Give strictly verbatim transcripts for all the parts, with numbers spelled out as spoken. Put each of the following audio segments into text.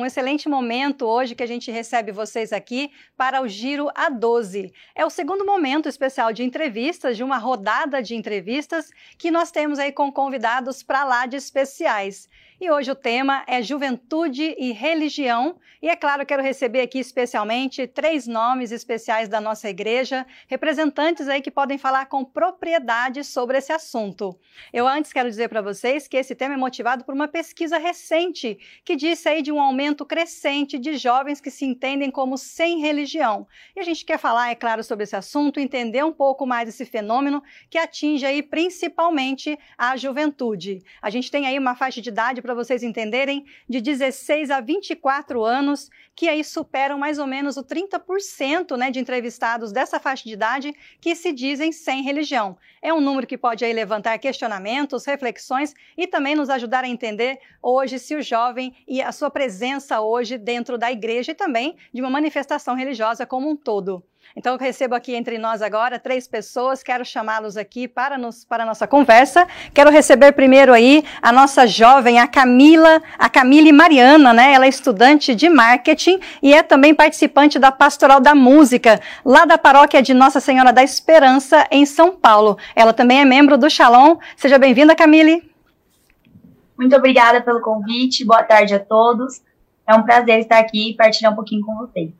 Um excelente momento hoje que a gente recebe vocês aqui para o Giro A doze. É o segundo momento especial de entrevistas, de uma rodada de entrevistas que nós temos aí com convidados para lá de especiais. E hoje o tema é Juventude e Religião. E é claro, quero receber aqui especialmente três nomes especiais da nossa igreja, representantes aí que podem falar com propriedade sobre esse assunto. Eu antes quero dizer para vocês que esse tema é motivado por uma pesquisa recente, que disse aí de um aumento crescente de jovens que se entendem como sem religião. E a gente quer falar, é claro, sobre esse assunto, entender um pouco mais esse fenômeno que atinge aí principalmente a juventude. A gente tem aí uma faixa de idade, para vocês entenderem, de dezesseis a vinte e quatro anos, que aí superam mais ou menos o trinta por cento, né, de entrevistados dessa faixa de idade que se dizem sem religião. É um número que pode aí levantar questionamentos, reflexões e também nos ajudar a entender hoje se o jovem e a sua presença hoje dentro da igreja e também de uma manifestação religiosa como um todo. Então, eu recebo aqui entre nós agora três pessoas, quero chamá-los aqui para, nos, para a nossa conversa. Quero receber primeiro aí a nossa jovem, a Kamila, a Kamilly Mariana, né? Ela é estudante de marketing e é também participante da Pastoral da Música, lá da paróquia de Nossa Senhora da Esperança, em São Paulo. Ela também é membro do Shalom. Seja bem-vinda, Kamilly. Muito obrigada pelo convite, boa tarde a todos. É um prazer estar aqui e partilhar um pouquinho com vocês.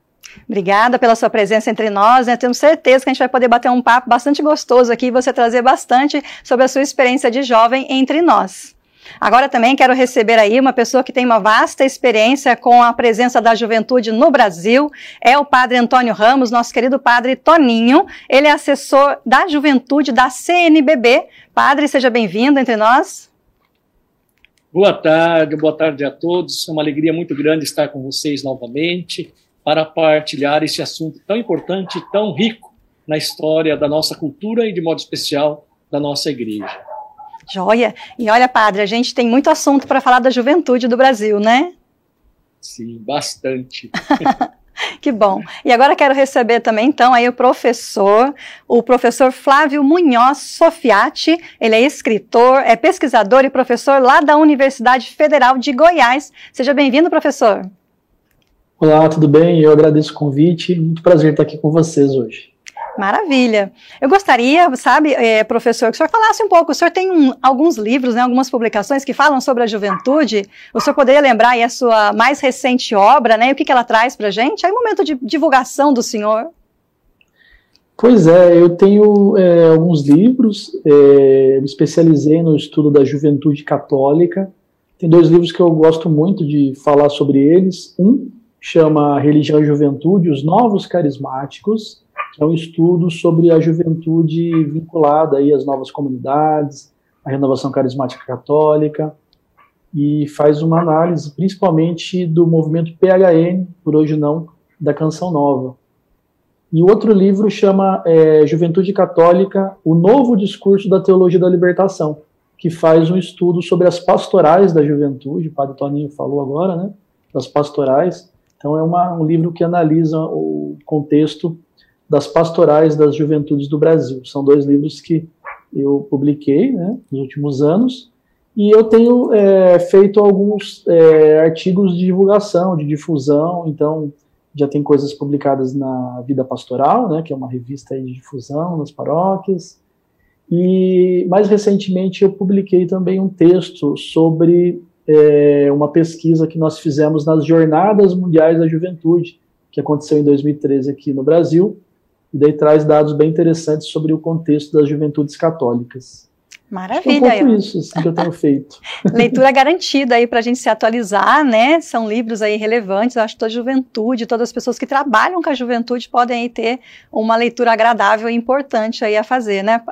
Obrigada pela sua presença entre nós, né? Temos certeza que a gente vai poder bater um papo bastante gostoso aqui e você trazer bastante sobre a sua experiência de jovem entre nós. Agora também quero receber aí uma pessoa que tem uma vasta experiência com a presença da juventude no Brasil, é o padre Antônio Ramos, nosso querido padre Toninho, ele é assessor da juventude da C N B B. Padre, seja bem-vindo entre nós. Boa tarde, boa tarde a todos, é uma alegria muito grande estar com vocês novamente, para partilhar esse assunto tão importante, tão rico na história da nossa cultura e, de modo especial, da nossa igreja. Joia! E olha, padre, a gente tem muito assunto para falar da juventude do Brasil, né? Sim, bastante. Que bom. E agora quero receber também, então, aí o professor, o professor Flávio Munhoz Sofiati. Ele é escritor, é pesquisador e professor lá da Universidade Federal de Goiás. Seja bem-vindo, professor. Olá, tudo bem? Eu agradeço o convite, muito prazer estar aqui com vocês hoje. Maravilha. Eu gostaria, sabe, é, professor, que o senhor falasse um pouco, o senhor tem um, alguns livros, né, algumas publicações que falam sobre a juventude, o senhor poderia lembrar aí a sua mais recente obra, né, e o que, que ela traz para a gente? Aí um momento de divulgação do senhor. Pois é, eu tenho é, alguns livros, é, me especializei no estudo da juventude católica, tem dois livros que eu gosto muito de falar sobre eles, um chama Religião e Juventude, Os Novos Carismáticos, que é um estudo sobre a juventude vinculada aí às novas comunidades, à renovação carismática católica, e faz uma análise principalmente do movimento P H N, por hoje não, da Canção Nova. E outro livro chama é, Juventude Católica, O Novo Discurso da Teologia da Libertação, que faz um estudo sobre as pastorais da juventude, o padre Toninho falou agora, né, das pastorais. Então é uma, um livro que analisa o contexto das pastorais das juventudes do Brasil. São dois livros que eu publiquei, né, nos últimos anos, e eu tenho é, feito alguns é, artigos de divulgação, de difusão, então já tem coisas publicadas na Vida Pastoral, né, que é uma revista aí de difusão nas paróquias, e mais recentemente eu publiquei também um texto sobre... É uma pesquisa que nós fizemos nas Jornadas Mundiais da Juventude, que aconteceu em dois mil e treze aqui no Brasil, e daí traz dados bem interessantes sobre o contexto das juventudes católicas. Maravilha. É um pouco isso, assim, que eu tenho feito. Leitura garantida aí para a gente se atualizar, né? São livros aí relevantes, eu acho que toda a juventude, todas as pessoas que trabalham com a juventude podem aí ter uma leitura agradável e importante aí a fazer, né?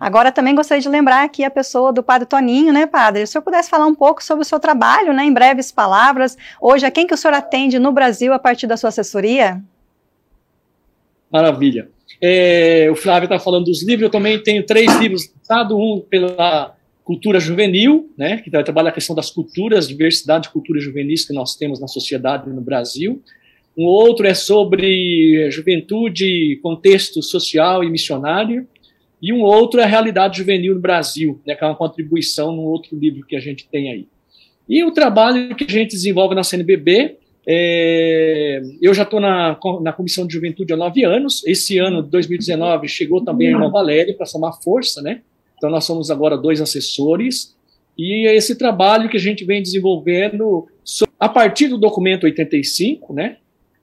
Agora também gostaria de lembrar aqui a pessoa do padre Toninho, né, padre? Se o senhor pudesse falar um pouco sobre o seu trabalho, né, em breves palavras, hoje a quem que o senhor atende no Brasil a partir da sua assessoria? Maravilha. É, o Flávio está falando dos livros, eu também tenho três livros, um pela cultura juvenil, né, que trabalha a questão das culturas, diversidade de culturas juvenis que nós temos na sociedade no Brasil. Um outro é sobre juventude, contexto social e missionário. E um outro é a realidade juvenil no Brasil, né, que é uma contribuição num outro livro que a gente tem aí. E o trabalho que a gente desenvolve na C N B B, é, eu já estou na, na Comissão de Juventude há nove anos, esse ano, dois mil e dezenove, chegou também a irmã Valéria para somar força, né? Então nós somos agora dois assessores, e é esse trabalho que a gente vem desenvolvendo a partir do documento oitenta e cinco, né?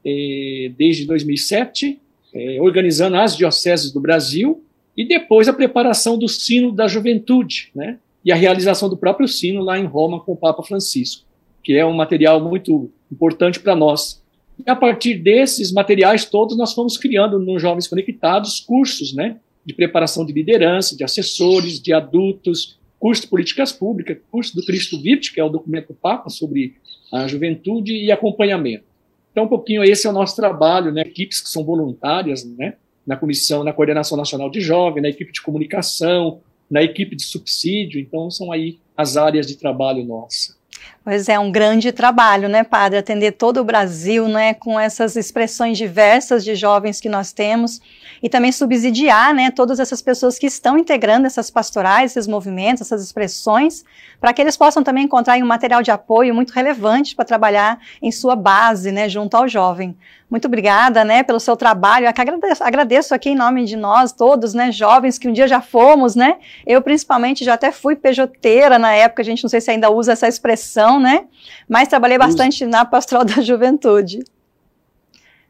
É, desde dois mil e sete, é, organizando as dioceses do Brasil, e depois a preparação do sino da juventude, né? E a realização do próprio sino lá em Roma com o Papa Francisco, que é um material muito importante para nós. E a partir desses materiais todos, nós fomos criando nos Jovens Conectados cursos, né, de preparação de liderança, de assessores, de adultos, curso de políticas públicas, curso do Cristo Vivit, que é o documento do Papa sobre a juventude e acompanhamento. Então, um pouquinho esse é o nosso trabalho, né, equipes que são voluntárias, né, na comissão, na Coordenação Nacional de Jovem, na equipe de comunicação, na equipe de subsídio, então são aí as áreas de trabalho nossa. Pois é, um grande trabalho, né, padre, atender todo o Brasil, né, com essas expressões diversas de jovens que nós temos, e também subsidiar, né, todas essas pessoas que estão integrando essas pastorais, esses movimentos, essas expressões, para que eles possam também encontrar um material de apoio muito relevante para trabalhar em sua base, né, junto ao jovem. Muito obrigada, né, pelo seu trabalho. Eu agradeço, agradeço aqui em nome de nós todos, né, jovens que um dia já fomos, né, eu principalmente já até fui pejoteira na época, a gente não sei se ainda usa essa expressão, né, mas trabalhei bastante usa. na Pastoral da Juventude.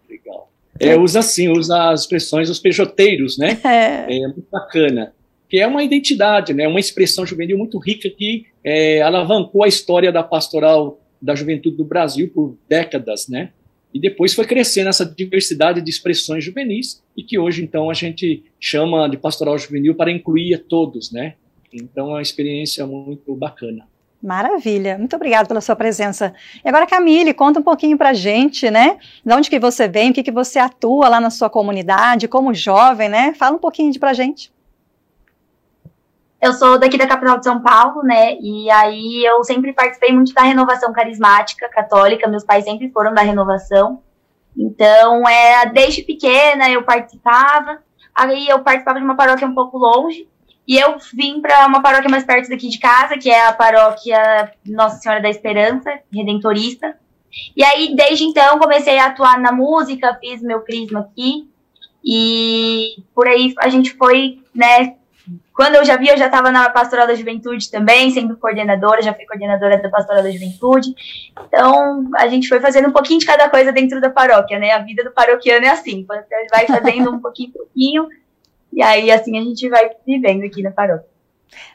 Legal. É, usa sim, usa as expressões dos pejoteiros, né, é, é muito bacana, que é uma identidade, né, uma expressão juvenil muito rica que é, alavancou a história da Pastoral da Juventude do Brasil por décadas, né. E depois foi crescendo essa diversidade de expressões juvenis, e que hoje, então, a gente chama de pastoral juvenil para incluir a todos, né? Então, é uma experiência muito bacana. Maravilha. Muito obrigada pela sua presença. E agora, Kamilly, conta um pouquinho para a gente, né? De onde que você vem, o que que você atua lá na sua comunidade, como jovem, né? Fala um pouquinho para a gente. Eu sou daqui da capital de São Paulo, né, e aí eu sempre participei muito da renovação carismática católica, meus pais sempre foram da renovação, então, é, desde pequena eu participava, aí eu participava de uma paróquia um pouco longe, e eu vim para uma paróquia mais perto daqui de casa, que é a paróquia Nossa Senhora da Esperança, redentorista, e aí, desde então, comecei a atuar na música, fiz meu crisma aqui, e por aí a gente foi, né, quando eu já vi, eu já estava na Pastoral da Juventude também, sendo coordenadora, já fui coordenadora da Pastoral da Juventude. Então, a gente foi fazendo um pouquinho de cada coisa dentro da paróquia, né? A vida do paroquiano é assim, você vai fazendo um pouquinho, pouquinho, e aí assim a gente vai vivendo aqui na paróquia.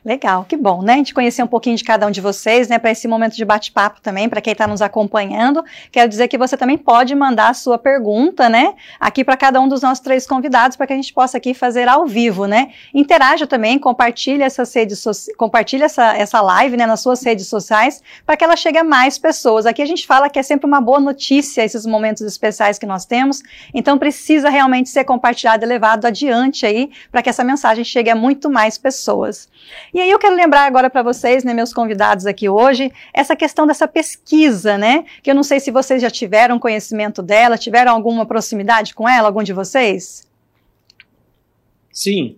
Legal, que bom, né? A gente conhecer um pouquinho de cada um de vocês, né? Para esse momento de bate-papo também, para quem está nos acompanhando, quero dizer que você também pode mandar a sua pergunta, né? Aqui para cada um dos nossos três convidados, para que a gente possa aqui fazer ao vivo, né? Interaja também, compartilha essas redes sociais, compartilha essa, essa live, né? Nas suas redes sociais, para que ela chegue a mais pessoas. Aqui a gente fala que é sempre uma boa notícia esses momentos especiais que nós temos, então precisa realmente ser compartilhado e levado adiante aí, para que essa mensagem chegue a muito mais pessoas. E aí eu quero lembrar agora para vocês, né, meus convidados aqui hoje, essa questão dessa pesquisa, né, que eu não sei se vocês já tiveram conhecimento dela, tiveram alguma proximidade com ela, algum de vocês? Sim.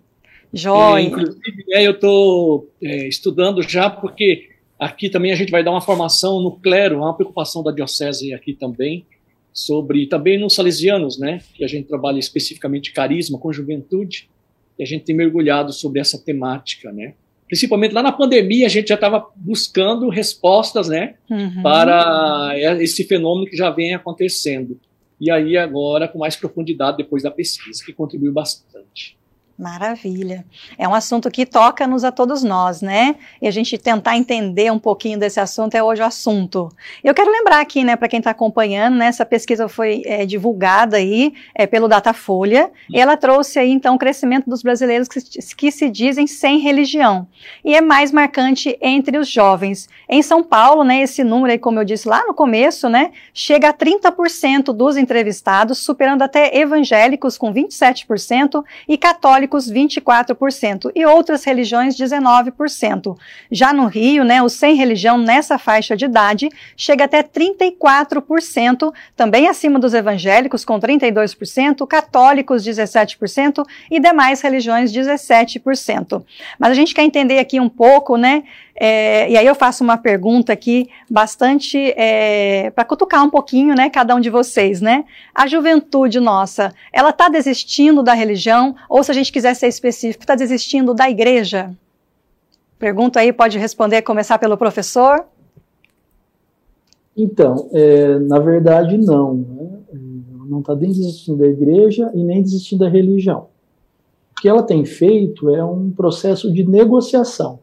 Joia. É, inclusive, é, eu estou é, estudando já, porque aqui também a gente vai dar uma formação no clero, uma preocupação da diocese aqui também, sobre, também nos salesianos, né, que a gente trabalha especificamente carisma com juventude, e a gente tem mergulhado sobre essa temática, né? Principalmente lá na pandemia, a gente já estava buscando respostas, né, uhum, para esse fenômeno que já vem acontecendo. E aí agora com mais profundidade depois da pesquisa, que contribuiu bastante. Maravilha. É um assunto que toca-nos a todos nós, né? E a gente tentar entender um pouquinho desse assunto é hoje o assunto. Eu quero lembrar aqui, né, para quem está acompanhando, né, essa pesquisa foi é, divulgada aí é, pelo Datafolha, e ela trouxe aí, então, o crescimento dos brasileiros que, que se dizem sem religião. E é mais marcante entre os jovens. Em São Paulo, né, esse número aí, como eu disse lá no começo, né, chega a trinta por cento dos entrevistados, superando até evangélicos com vinte e sete por cento e católicos vinte e quatro por cento e outras religiões dezenove por cento. Já no Rio, né, o sem religião nessa faixa de idade chega até trinta e quatro por cento, também acima dos evangélicos com trinta e dois por cento, católicos dezessete por cento e demais religiões dezessete por cento. Mas a gente quer entender aqui um pouco, né, É, e aí eu faço uma pergunta aqui, bastante, é, para cutucar um pouquinho, né, cada um de vocês, né? A juventude nossa, ela está desistindo da religião? Ou, se a gente quiser ser específico, está desistindo da igreja? Pergunta aí, pode responder, começar pelo professor. Então, é, na verdade, não, né? Não está nem desistindo da igreja e nem desistindo da religião. O que ela tem feito é um processo de negociação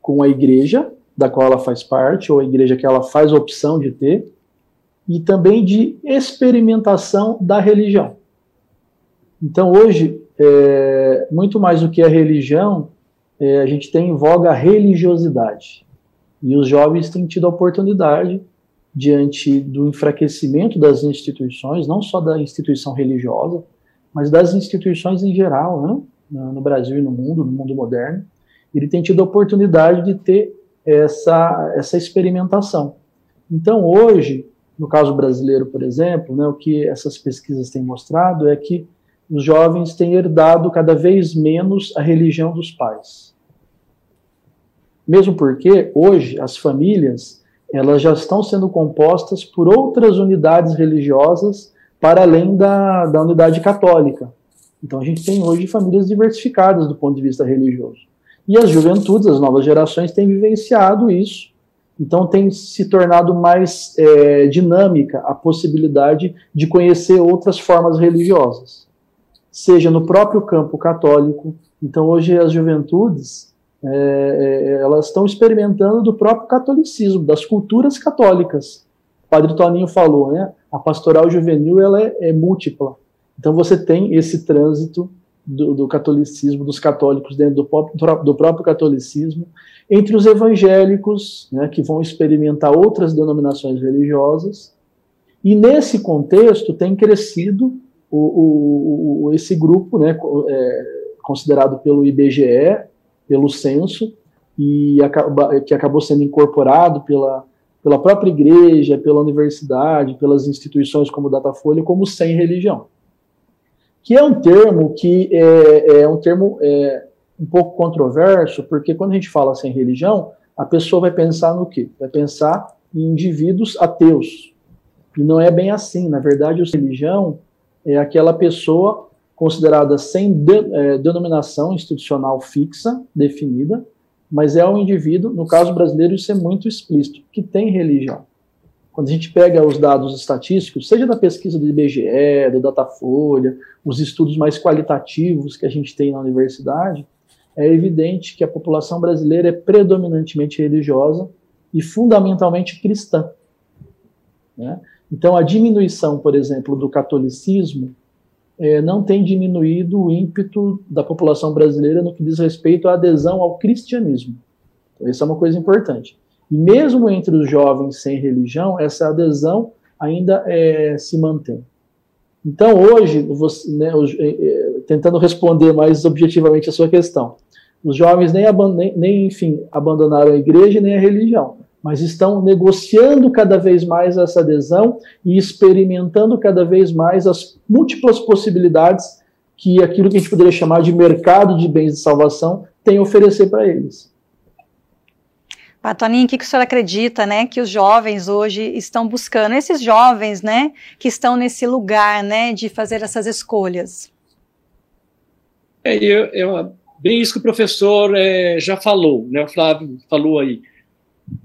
com a igreja, da qual ela faz parte, ou a igreja que ela faz opção de ter, e também de experimentação da religião. Então, hoje, é, muito mais do que a religião, é, a gente tem em voga a religiosidade. E os jovens têm tido a oportunidade, diante do enfraquecimento das instituições, não só da instituição religiosa, mas das instituições em geral, né? No Brasil e no mundo, no mundo moderno, ele tem tido a oportunidade de ter essa, essa experimentação. Então, hoje, no caso brasileiro, por exemplo, né, o que essas pesquisas têm mostrado é que os jovens têm herdado cada vez menos a religião dos pais. Mesmo porque, hoje, as famílias elas já estão sendo compostas por outras unidades religiosas para além da, da unidade católica. Então, a gente tem hoje famílias diversificadas do ponto de vista religioso. E as juventudes, as novas gerações, têm vivenciado isso. Então, tem se tornado mais é, dinâmica a possibilidade de conhecer outras formas religiosas. Seja no próprio campo católico. Então, hoje, as juventudes, é, é, elas estão experimentando do próprio catolicismo, das culturas católicas. O padre Toninho falou, né? A pastoral juvenil ela é, é múltipla. Então, você tem esse trânsito Do, do catolicismo, dos católicos dentro do, pop, do próprio catolicismo, entre os evangélicos, né, que vão experimentar outras denominações religiosas, e nesse contexto tem crescido o, o, o, esse grupo, né, é, considerado pelo I B G E, pelo censo, e acaba, que acabou sendo incorporado pela, pela própria igreja, pela universidade, pelas instituições como Datafolha, como sem religião. Que é um termo que é, é um termo é, um pouco controverso, porque quando a gente fala sem religião, a pessoa vai pensar no quê? Vai pensar em indivíduos ateus. E não é bem assim. Na verdade, a religião é aquela pessoa considerada sem de, é, denominação institucional fixa, definida, mas é um indivíduo, no caso brasileiro isso é muito explícito, que tem religião. Quando a gente pega os dados estatísticos, seja da pesquisa do I B G E, do Datafolha, os estudos mais qualitativos que a gente tem na universidade, é evidente que a população brasileira é predominantemente religiosa e fundamentalmente cristã, né? Então, a diminuição, por exemplo, do catolicismo é, não tem diminuído o ímpeto da população brasileira no que diz respeito à adesão ao cristianismo. Então, isso é uma coisa importante. E mesmo entre os jovens sem religião, essa adesão ainda é, se mantém. Então, hoje, você, né, tentando responder mais objetivamente a sua questão, os jovens nem, nem, nem enfim, abandonaram a igreja nem a religião, mas estão negociando cada vez mais essa adesão e experimentando cada vez mais as múltiplas possibilidades que aquilo que a gente poderia chamar de mercado de bens de salvação tem a oferecer para eles. Patoninho, o que, que o senhor acredita, né, que os jovens hoje estão buscando? Esses jovens, né, que estão nesse lugar, né, de fazer essas escolhas. É, eu, eu, bem isso que o professor é, já falou, né, o Flávio falou aí.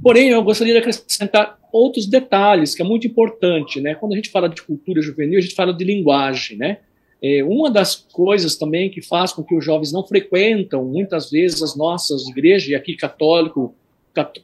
Porém, eu gostaria de acrescentar outros detalhes, que é muito importante, né, quando a gente fala de cultura juvenil, a gente fala de linguagem, né. É, uma das coisas também que faz com que os jovens não frequentam, muitas vezes, as nossas igrejas, e aqui católico,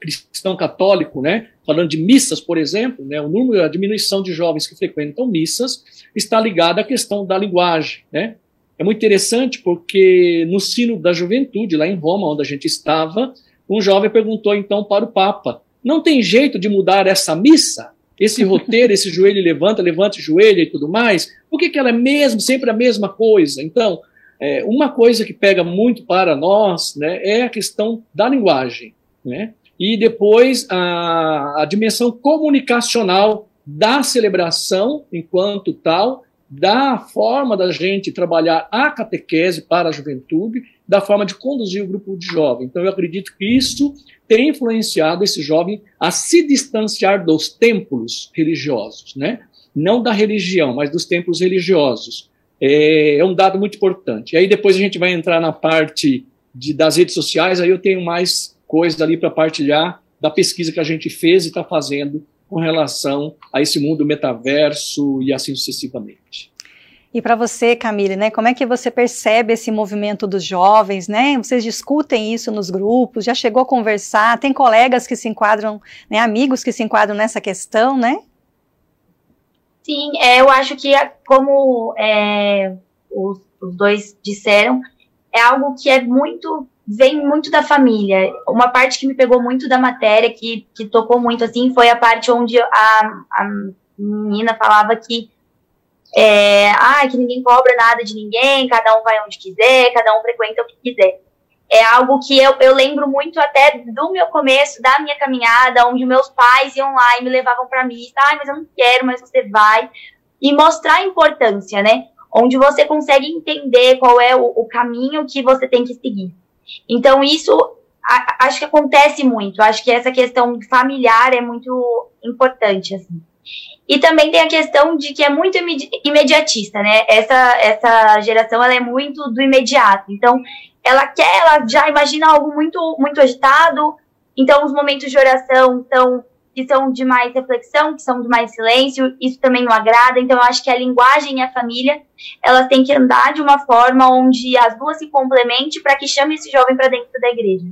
cristão católico, né, falando de missas, por exemplo, né, o número, a diminuição de jovens que frequentam missas está ligada à questão da linguagem, né. É muito interessante porque no sino da juventude, lá em Roma, onde a gente estava, um jovem perguntou então para o Papa, não tem jeito de mudar essa missa? Esse roteiro, esse joelho levanta, levanta o joelho e tudo mais? Por que que ela é mesmo, sempre a mesma coisa? Então, é, uma coisa que pega muito para nós, né, é a questão da linguagem, né. E depois a, a dimensão comunicacional da celebração enquanto tal, da forma da gente trabalhar a catequese para a juventude, da forma de conduzir o grupo de jovens. Então, eu acredito que isso tem influenciado esse jovem a se distanciar dos templos religiosos, né? Não da religião, mas dos templos religiosos. É, é um dado muito importante. E aí depois a gente vai entrar na parte de, das redes sociais, aí eu tenho mais coisas ali para partilhar da pesquisa que a gente fez e está fazendo com relação a esse mundo metaverso e assim sucessivamente. E para você, Kamilly, né, como é que você percebe esse movimento dos jovens, né? Vocês discutem isso nos grupos, já chegou a conversar, tem colegas que se enquadram, né, amigos que se enquadram nessa questão, né? Sim, é, eu acho que, como é, os, os dois disseram, é algo que é muito, vem muito da família. Uma parte que me pegou muito da matéria, que, que tocou muito, assim, foi a parte onde a, a menina falava que É, ah, que ninguém cobra nada de ninguém, cada um vai onde quiser, cada um frequenta o que quiser. É algo que eu, eu lembro muito até do meu começo, da minha caminhada, onde meus pais iam lá e me levavam pra missa. Ah, mas eu não quero, mas você vai. E mostrar a importância, né? Onde você consegue entender qual é o, o caminho que você tem que seguir. Então, isso a, acho que acontece muito. Acho que essa questão familiar é muito importante, assim. E também tem a questão de que é muito imediatista, né? Essa, essa geração, ela é muito do imediato. Então, ela quer, ela já imagina algo muito, muito agitado. Então, os momentos de oração são, que são de mais reflexão, que são de mais silêncio. Isso também não agrada. Então, eu acho que a linguagem e a família, elas têm que andar de uma forma onde as duas se complementem para que chame esse jovem para dentro da igreja.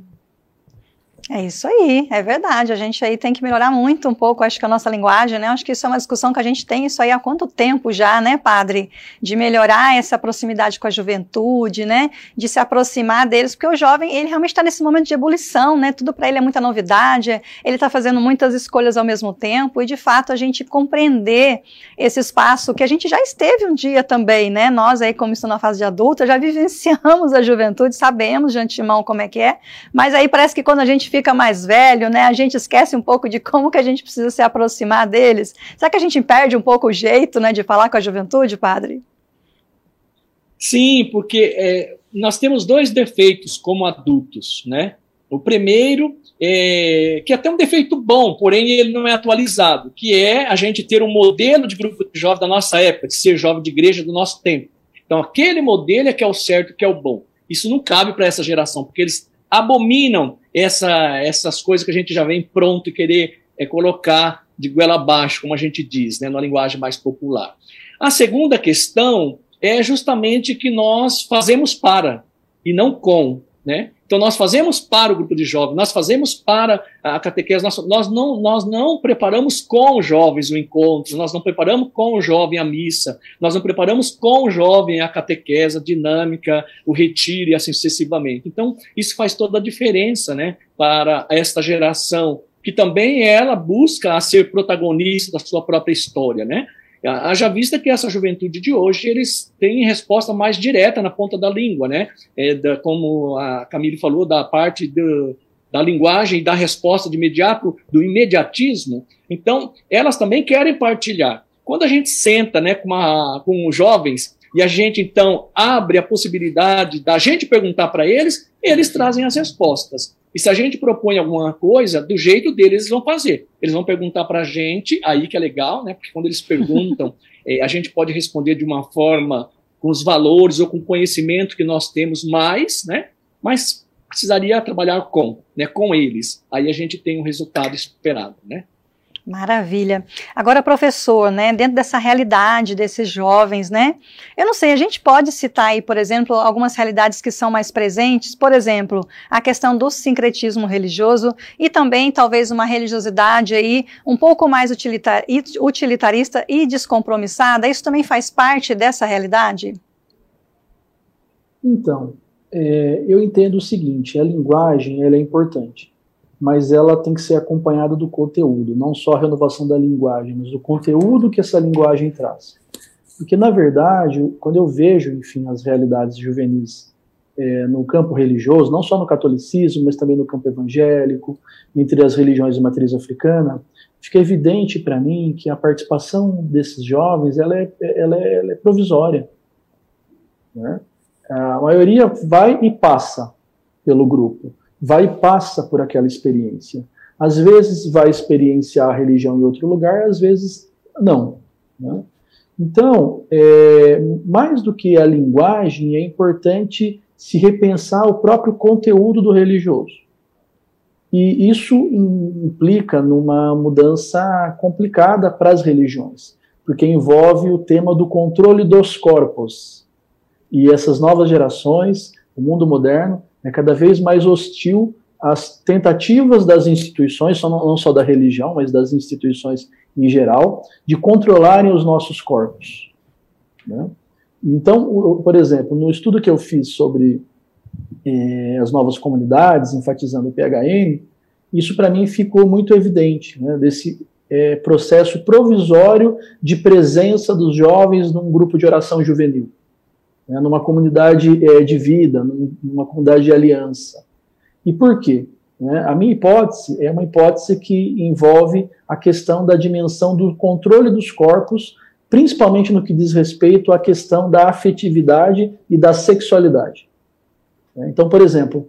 É isso aí, é verdade, a gente aí tem que melhorar muito um pouco, acho que a nossa linguagem, né, acho que isso é uma discussão que a gente tem isso aí há quanto tempo já, né, padre, de melhorar essa proximidade com a juventude, né, de se aproximar deles, porque o jovem, ele realmente está nesse momento de ebulição, né, tudo para ele é muita novidade, ele está fazendo muitas escolhas ao mesmo tempo, e de fato a gente compreender esse espaço que a gente já esteve um dia também, né, nós aí como estamos na fase de adulta, já vivenciamos a juventude, sabemos de antemão como é que é, mas aí parece que quando a gente fica fica mais velho, né? A gente esquece um pouco de como que a gente precisa se aproximar deles. Será que a gente perde um pouco o jeito, né, de falar com a juventude, padre? Sim, porque é, nós temos dois defeitos como adultos, né? O primeiro, é, que é até um defeito bom, porém ele não é atualizado, que é a gente ter um modelo de grupo de jovens da nossa época, de ser jovem de igreja do nosso tempo. Então aquele modelo é que é o certo, que é o bom. Isso não cabe para essa geração, porque eles abominam essa, essas coisas que a gente já vem pronto e querer é, colocar de goela abaixo, como a gente diz, né, na linguagem mais popular. A segunda questão é justamente que nós fazemos para, e não com, né? Então nós fazemos para o grupo de jovens, nós fazemos para a catequese, nós, nós, não, nós não preparamos com os jovens o encontro, nós não preparamos com o jovem a missa, nós não preparamos com o jovem a catequese, a dinâmica, o retiro e assim sucessivamente. Então isso faz toda a diferença, né, para esta geração, que também ela busca ser protagonista da sua própria história, né? Haja vista que essa juventude de hoje, eles têm resposta mais direta na ponta da língua, né? É, da, como a Kamilly falou, da parte do, da linguagem, da resposta de imediato, do imediatismo. Então, elas também querem partilhar. Quando a gente senta, né, com, uma, com os jovens e a gente, então, abre a possibilidade da gente perguntar para eles, eles trazem as respostas. E se a gente propõe alguma coisa, do jeito deles, eles vão fazer. Eles vão perguntar para a gente, aí que é legal, né? Porque quando eles perguntam, é, a gente pode responder de uma forma com os valores ou com o conhecimento que nós temos mais, né? Mas precisaria trabalhar com, né? Com eles. Aí a gente tem um resultado esperado, né? Maravilha. Agora, professor, né, dentro dessa realidade desses jovens, né, eu não sei, a gente pode citar aí, por exemplo, algumas realidades que são mais presentes, por exemplo, a questão do sincretismo religioso e também, talvez, uma religiosidade aí um pouco mais utilitar, utilitarista e descompromissada, isso também faz parte dessa realidade? Então, é, eu entendo o seguinte, a linguagem, ela é importante, mas ela tem que ser acompanhada do conteúdo, não só a renovação da linguagem, mas do conteúdo que essa linguagem traz. Porque, na verdade, quando eu vejo, enfim, as realidades juvenis é, no campo religioso, não só no catolicismo, mas também no campo evangélico, entre as religiões de matriz africana, fica evidente para mim que a participação desses jovens ela é, ela é, ela é provisória, né? A maioria vai e passa pelo grupo, vai e passa por aquela experiência. Às vezes vai experienciar a religião em outro lugar, às vezes não, né? Então, é, mais do que a linguagem, é importante se repensar o próprio conteúdo do religioso. E isso implica numa mudança complicada para as religiões, porque envolve o tema do controle dos corpos. E essas novas gerações, o mundo moderno, é cada vez mais hostil às tentativas das instituições, não só da religião, mas das instituições em geral, de controlarem os nossos corpos, né? Então, por exemplo, no estudo que eu fiz sobre eh, as novas comunidades, enfatizando o P H N, isso para mim ficou muito evidente, né, desse eh, processo provisório de presença dos jovens num grupo de oração juvenil, né, numa comunidade eh, de vida, numa comunidade de aliança. E por quê? Né, a minha hipótese é uma hipótese que envolve a questão da dimensão do controle dos corpos, principalmente no que diz respeito à questão da afetividade e da sexualidade. Então, por exemplo,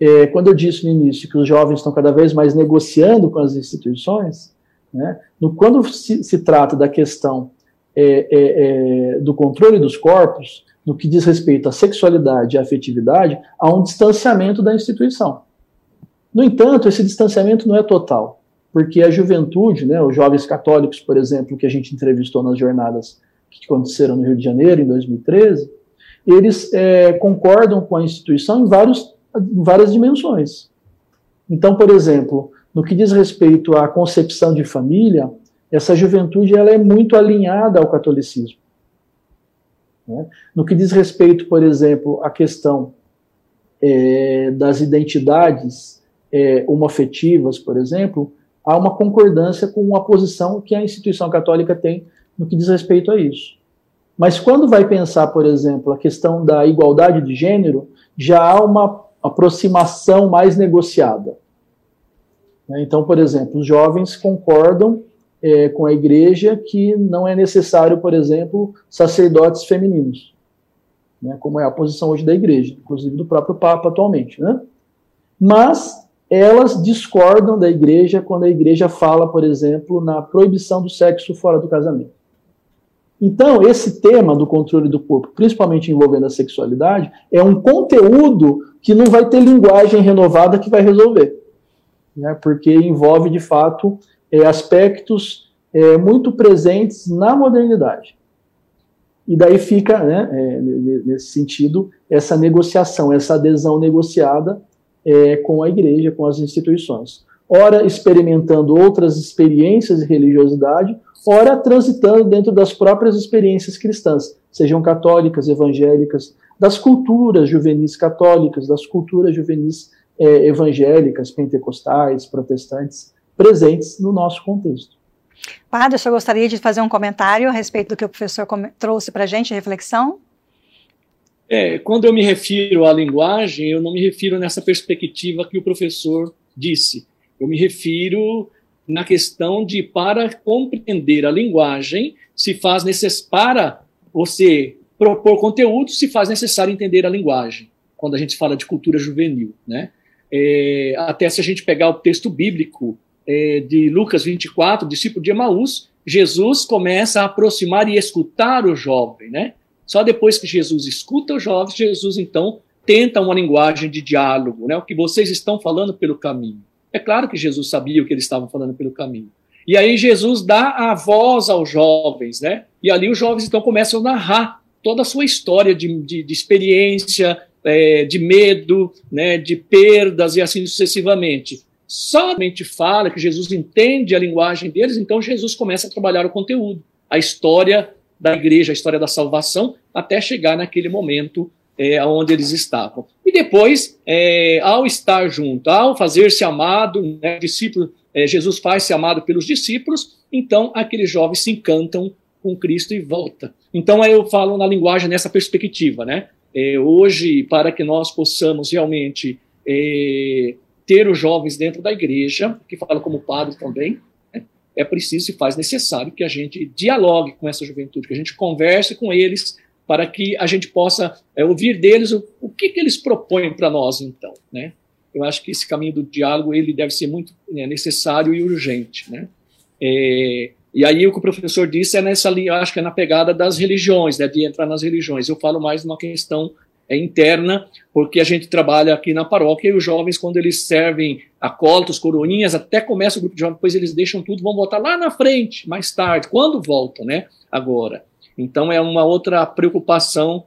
é, quando eu disse no início que os jovens estão cada vez mais negociando com as instituições, né, no, quando se, se trata da questão é, é, é, do controle dos corpos, no que diz respeito à sexualidade e à afetividade, há um distanciamento da instituição. No entanto, esse distanciamento não é total, porque a juventude, né, os jovens católicos, por exemplo, que a gente entrevistou nas jornadas que aconteceram no Rio de Janeiro, em dois mil e treze, eles é, concordam com a instituição em, vários, em várias dimensões. Então, por exemplo, no que diz respeito à concepção de família, essa juventude ela é muito alinhada ao catolicismo, né? No que diz respeito, por exemplo, à questão é, das identidades é, homoafetivas, por exemplo, há uma concordância com uma posição que a instituição católica tem no que diz respeito a isso. Mas quando vai pensar, por exemplo, a questão da igualdade de gênero, já há uma aproximação mais negociada. Então, por exemplo, os jovens concordam é, com a Igreja que não é necessário, por exemplo, sacerdotes femininos, né, como é a posição hoje da Igreja, inclusive do próprio Papa atualmente, né? Mas elas discordam da Igreja quando a Igreja fala, por exemplo, na proibição do sexo fora do casamento. Então, esse tema do controle do corpo, principalmente envolvendo a sexualidade, é um conteúdo que não vai ter linguagem renovada que vai resolver, né? Porque envolve, de fato, é, aspectos é, muito presentes na modernidade. E daí fica, né, é, nesse sentido, essa negociação, essa adesão negociada É, com a Igreja, com as instituições. Ora experimentando outras experiências de religiosidade, ora transitando dentro das próprias experiências cristãs, sejam católicas, evangélicas, das culturas juvenis católicas, das culturas juvenis é, evangélicas, pentecostais, protestantes, presentes no nosso contexto. Padre, eu só gostaria de fazer um comentário a respeito do que o professor trouxe para a gente, reflexão. É, quando eu me refiro à linguagem, eu não me refiro nessa perspectiva que o professor disse. Eu me refiro na questão de, para compreender a linguagem, se faz necessário, para você propor conteúdo, se faz necessário entender a linguagem, quando a gente fala de cultura juvenil, né? É, até se a gente pegar o texto bíblico é, de Lucas vinte e quatro, discípulo de Emaús, Jesus começa a aproximar e escutar o jovem, né? Só depois que Jesus escuta os jovens, Jesus, então, tenta uma linguagem de diálogo, né? O que vocês estão falando pelo caminho. É claro que Jesus sabia o que eles estavam falando pelo caminho. E aí Jesus dá a voz aos jovens, né? E ali os jovens, então, começam a narrar toda a sua história de, de, de experiência, é, de medo, né, de perdas e assim sucessivamente. Somente fala que Jesus entende a linguagem deles, então Jesus começa a trabalhar o conteúdo, a história da Igreja, a história da salvação, até chegar naquele momento é, onde eles estavam. E depois, é, ao estar junto, ao fazer-se amado, né, discípulo, é, Jesus faz-se amado pelos discípulos, então aqueles jovens se encantam com Cristo e volta. Então eu falo na linguagem nessa perspectiva, né? É, hoje, para que nós possamos realmente é, ter os jovens dentro da Igreja, que falo como padre também, é preciso e faz necessário que a gente dialogue com essa juventude, que a gente converse com eles, para que a gente possa é, ouvir deles o, o que, que eles propõem para nós, então, né? Eu acho que esse caminho do diálogo, ele deve ser muito né, necessário e urgente, né? É, e aí o que o professor disse é nessa linha, acho que é na pegada das religiões, né, de entrar nas religiões. Eu falo mais numa questão é, interna, porque a gente trabalha aqui na paróquia e os jovens, quando eles servem acólitos, coroinhas, até começa o grupo de jovens, depois eles deixam tudo, vão voltar lá na frente, mais tarde, quando voltam, né, agora. Então é uma outra preocupação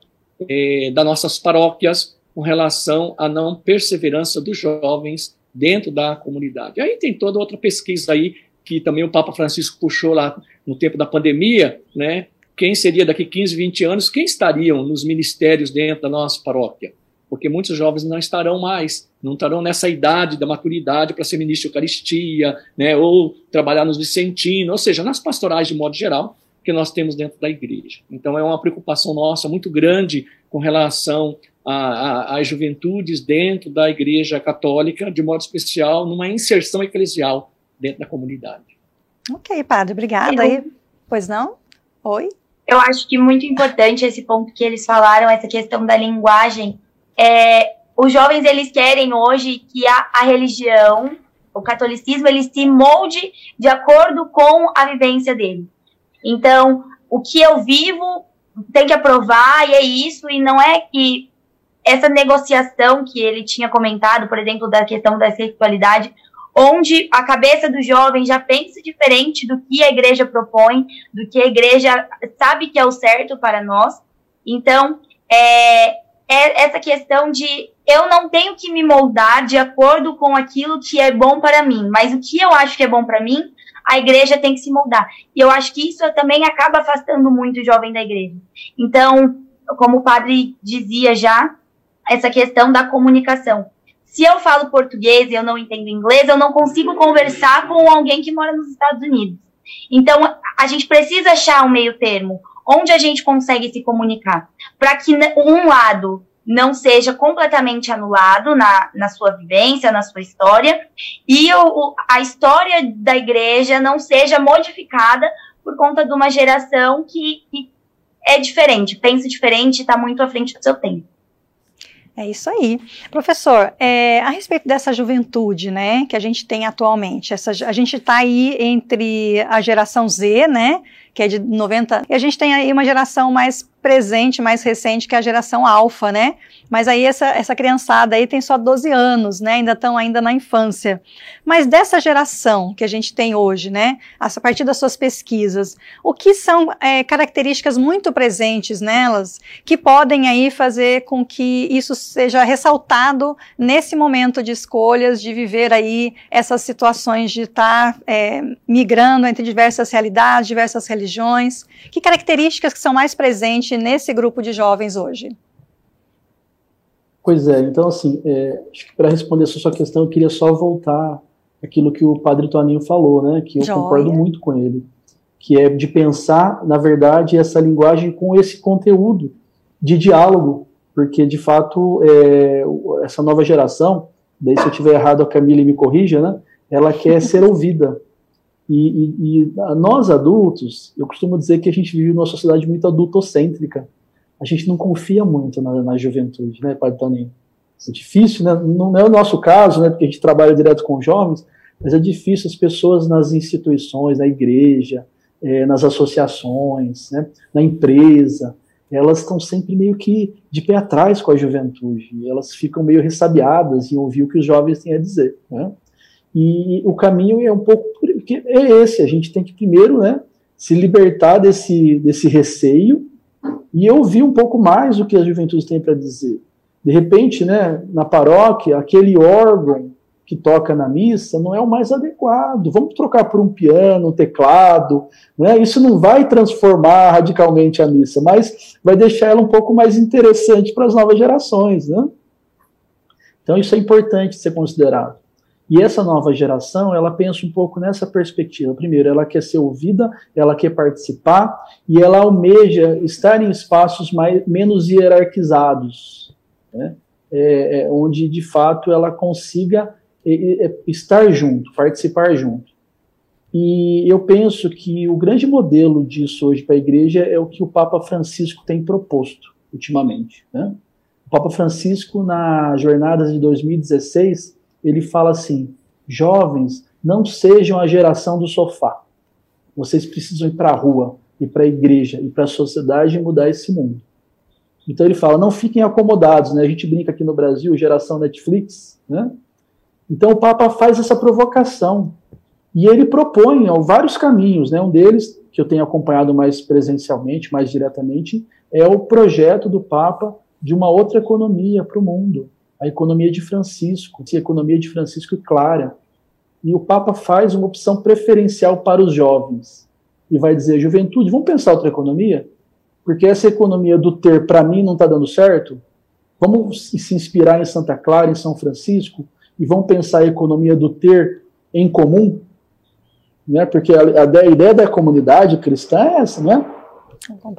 é, das nossas paróquias, com relação à não perseverança dos jovens dentro da comunidade. Aí tem toda outra pesquisa aí, que também o Papa Francisco puxou lá no tempo da pandemia, né? Quem seria daqui quinze, vinte anos, quem estariam nos ministérios dentro da nossa paróquia? Porque muitos jovens não estarão mais, não estarão nessa idade da maturidade para ser ministro de Eucaristia, né? Ou trabalhar nos Vicentinos, ou seja, nas pastorais de modo geral, que nós temos dentro da igreja. Então é uma preocupação nossa muito grande com relação às juventudes dentro da igreja católica, de modo especial, numa inserção eclesial dentro da comunidade. Ok, padre, obrigada. Eu, pois não? Oi? Eu acho que muito importante esse ponto que eles falaram, essa questão da linguagem. É, os jovens, eles querem hoje que a, a religião, o catolicismo, ele se molde de acordo com a vivência dele. Então, o que eu vivo tem que aprovar, e é isso, e não é que essa negociação que ele tinha comentado, por exemplo, da questão da sexualidade, onde a cabeça do jovem já pensa diferente do que a igreja propõe, do que a igreja sabe que é o certo para nós. Então, é, é essa questão de eu não tenho que me moldar de acordo com aquilo que é bom para mim, mas o que eu acho que é bom para mim, a igreja tem que se moldar. E eu acho que isso também acaba afastando muito o jovem da igreja. Então, como o padre dizia já, essa questão da comunicação. Se eu falo português e eu não entendo inglês, eu não consigo conversar com alguém que mora nos Estados Unidos. Então, a gente precisa achar um meio termo, onde a gente consegue se comunicar, para que um lado não seja completamente anulado na, na sua vivência, na sua história, e o, a história da igreja não seja modificada por conta de uma geração que, que é diferente, pensa diferente e está muito à frente do seu tempo. É isso aí. Professor, é, a respeito dessa juventude, né, que a gente tem atualmente, essa, a gente está aí entre a geração Z, né, que é de noventa, e a gente tem aí uma geração mais presente, mais recente, que é a geração alfa, né, mas aí essa, essa criançada aí tem só doze anos, né, ainda estão ainda na infância. Mas dessa geração que a gente tem hoje, né, a partir das suas pesquisas, o que são é, características muito presentes nelas que podem aí fazer com que isso seja ressaltado nesse momento de escolhas, de viver aí essas situações de estar é, migrando entre diversas realidades, diversas religiões, religiões, que características que são mais presentes nesse grupo de jovens hoje? Pois é, então assim, é, acho que para responder essa sua questão, eu queria só voltar aquilo que o padre Toninho falou, né, que eu Joia. Concordo muito com ele, que é de pensar, na verdade, essa linguagem com esse conteúdo de diálogo, porque de fato, é, essa nova geração, daí se eu estiver errado a Kamilly me corrija, né, ela quer ser ouvida. E, e, e nós adultos, eu costumo dizer que a gente vive numa sociedade muito adultocêntrica. A gente não confia muito na, na juventude, né, padre Toninho? É difícil, né? Não é o nosso caso, né, porque a gente trabalha direto com jovens, mas é difícil as pessoas nas instituições, na igreja, é, nas associações, né, na empresa, elas estão sempre meio que de pé atrás com a juventude. Elas ficam meio ressabiadas em ouvir o que os jovens têm a dizer, né? E o caminho é um pouco é esse, a gente tem que primeiro, né, se libertar desse, desse receio e ouvir um pouco mais o que a juventude tem para dizer. De repente, né, na paróquia, aquele órgão que toca na missa não é o mais adequado, vamos trocar por um piano, um teclado, né? Isso não vai transformar radicalmente a missa, mas vai deixar ela um pouco mais interessante para as novas gerações, né? Então isso é importante ser considerado. E essa nova geração, ela pensa um pouco nessa perspectiva. Primeiro, ela quer ser ouvida, ela quer participar e ela almeja estar em espaços mais, menos hierarquizados, né? É, é, onde, de fato, ela consiga é, é, estar junto, participar junto. E eu penso que o grande modelo disso hoje para a igreja é o que o Papa Francisco tem proposto ultimamente, né? O Papa Francisco, na Jornadas de dois mil e dezesseis, ele fala assim: jovens, não sejam a geração do sofá. Vocês precisam ir para a rua, ir para a igreja, ir para a sociedade e mudar esse mundo. Então ele fala, não fiquem acomodados, né? A gente brinca aqui no Brasil, geração Netflix, né? Então o Papa faz essa provocação. E ele propõe ó, vários caminhos, né? Um deles, que eu tenho acompanhado mais presencialmente, mais diretamente, é o projeto do Papa de uma outra economia para o mundo, a economia de Francisco, a economia de Francisco e Clara. E o Papa faz uma opção preferencial para os jovens. E vai dizer, juventude, vamos pensar outra economia? Porque essa economia do ter, para mim, não está dando certo. Vamos se inspirar em Santa Clara, em São Francisco, e vamos pensar a economia do ter em comum? Né? Porque a, a, a ideia da comunidade cristã é essa, né?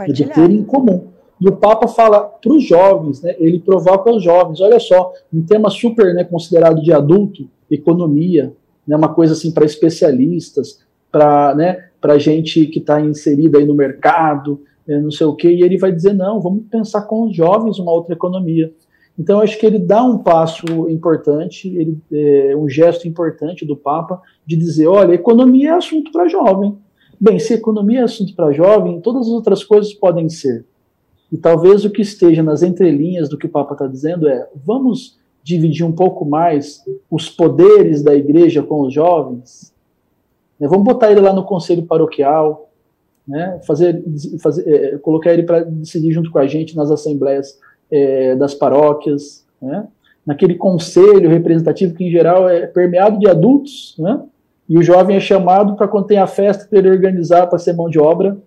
É de ter em comum. E o Papa fala para os jovens, né? Ele provoca os jovens. Olha só, um tema super, né, considerado de adulto, economia, né, uma coisa assim para especialistas, para, né, para gente que está inserida aí no mercado, né, não sei o quê. E ele vai dizer, não, vamos pensar com os jovens uma outra economia. Então, acho que ele dá um passo importante, ele, é, um gesto importante do Papa de dizer, olha, economia é assunto para jovem. Bem, se economia é assunto para jovem, todas as outras coisas podem ser. E talvez o que esteja nas entrelinhas do que o Papa está dizendo é, vamos dividir um pouco mais os poderes da igreja com os jovens, né? Vamos botar ele lá no conselho paroquial, né? fazer, fazer, é, colocar ele para decidir junto com a gente nas assembleias É, das paróquias, né? Naquele conselho representativo que, em geral, é permeado de adultos, né? E o jovem é chamado para quando tem a festa, para ele organizar, para ser mão de obra,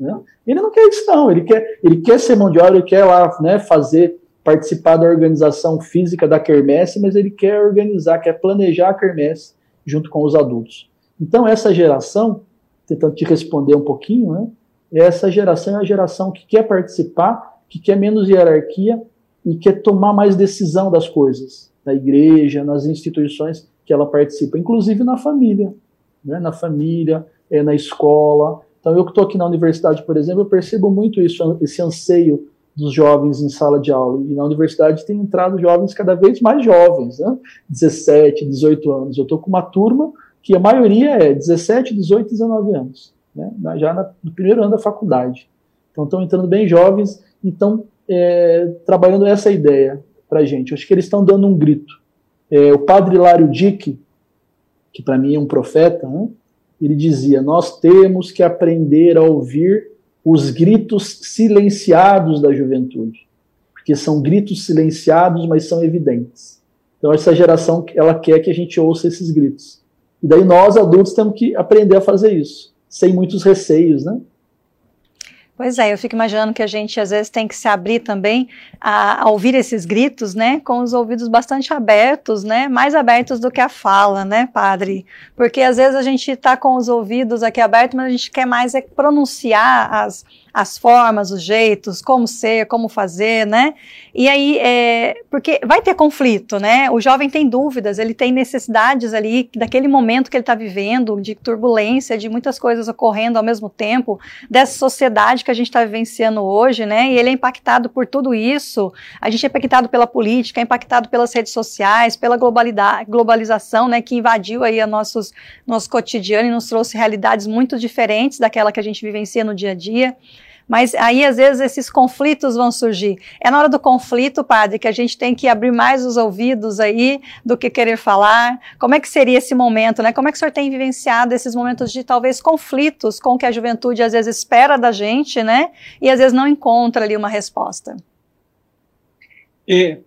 né? Ele não quer isso, não. Ele quer, ele quer ser mão de obra, ele quer lá, né, fazer, participar da organização física da quermesse, mas ele quer organizar, quer planejar a quermesse junto com os adultos. Então, essa geração, tentando te responder um pouquinho, né? Essa geração é a geração que quer participar, que quer menos hierarquia e quer tomar mais decisão das coisas, da igreja, nas instituições que ela participa, inclusive na família, né? Na família, é, na escola. Então, eu que estou aqui na universidade, por exemplo, eu percebo muito isso, esse anseio dos jovens em sala de aula. E na universidade tem entrado jovens cada vez mais jovens, né? dezessete, dezoito anos. Eu estou com uma turma que a maioria é dezessete, dezoito, dezenove anos, né? Já no primeiro ano da faculdade. Então, estão entrando bem jovens. Então, é, trabalhando essa ideia para a gente, acho que eles estão dando um grito. É, o padre Hilário Dick, que para mim é um profeta, né, ele dizia, nós temos que aprender a ouvir os gritos silenciados da juventude, porque são gritos silenciados, mas são evidentes. Então, essa geração, ela quer que a gente ouça esses gritos. E daí nós, adultos, temos que aprender a fazer isso, sem muitos receios, né? Pois é, eu fico imaginando que a gente às vezes tem que se abrir também a, a ouvir esses gritos, né, com os ouvidos bastante abertos, né, mais abertos do que a fala, né, padre? Porque às vezes a gente está com os ouvidos aqui abertos, mas a gente quer mais é pronunciar as, as formas, os jeitos, como ser, como fazer, né? E aí, é, porque vai ter conflito, né? O jovem tem dúvidas, ele tem necessidades ali daquele momento que ele está vivendo, de turbulência, de muitas coisas ocorrendo ao mesmo tempo, dessa sociedade que a gente está vivenciando hoje, né? E ele é impactado por tudo isso. A gente é impactado pela política, é impactado pelas redes sociais, pela globalidade, globalização, né? Que invadiu aí a nossos, nosso cotidiano e nos trouxe realidades muito diferentes daquela que a gente vivencia no dia a dia. Mas aí, às vezes, esses conflitos vão surgir. É na hora do conflito, padre, que a gente tem que abrir mais os ouvidos aí do que querer falar. Como é que seria esse momento, né? Como é que o senhor tem vivenciado esses momentos de, talvez, conflitos com o que a juventude, às vezes, espera da gente, né? E, às vezes, não encontra ali uma resposta. É,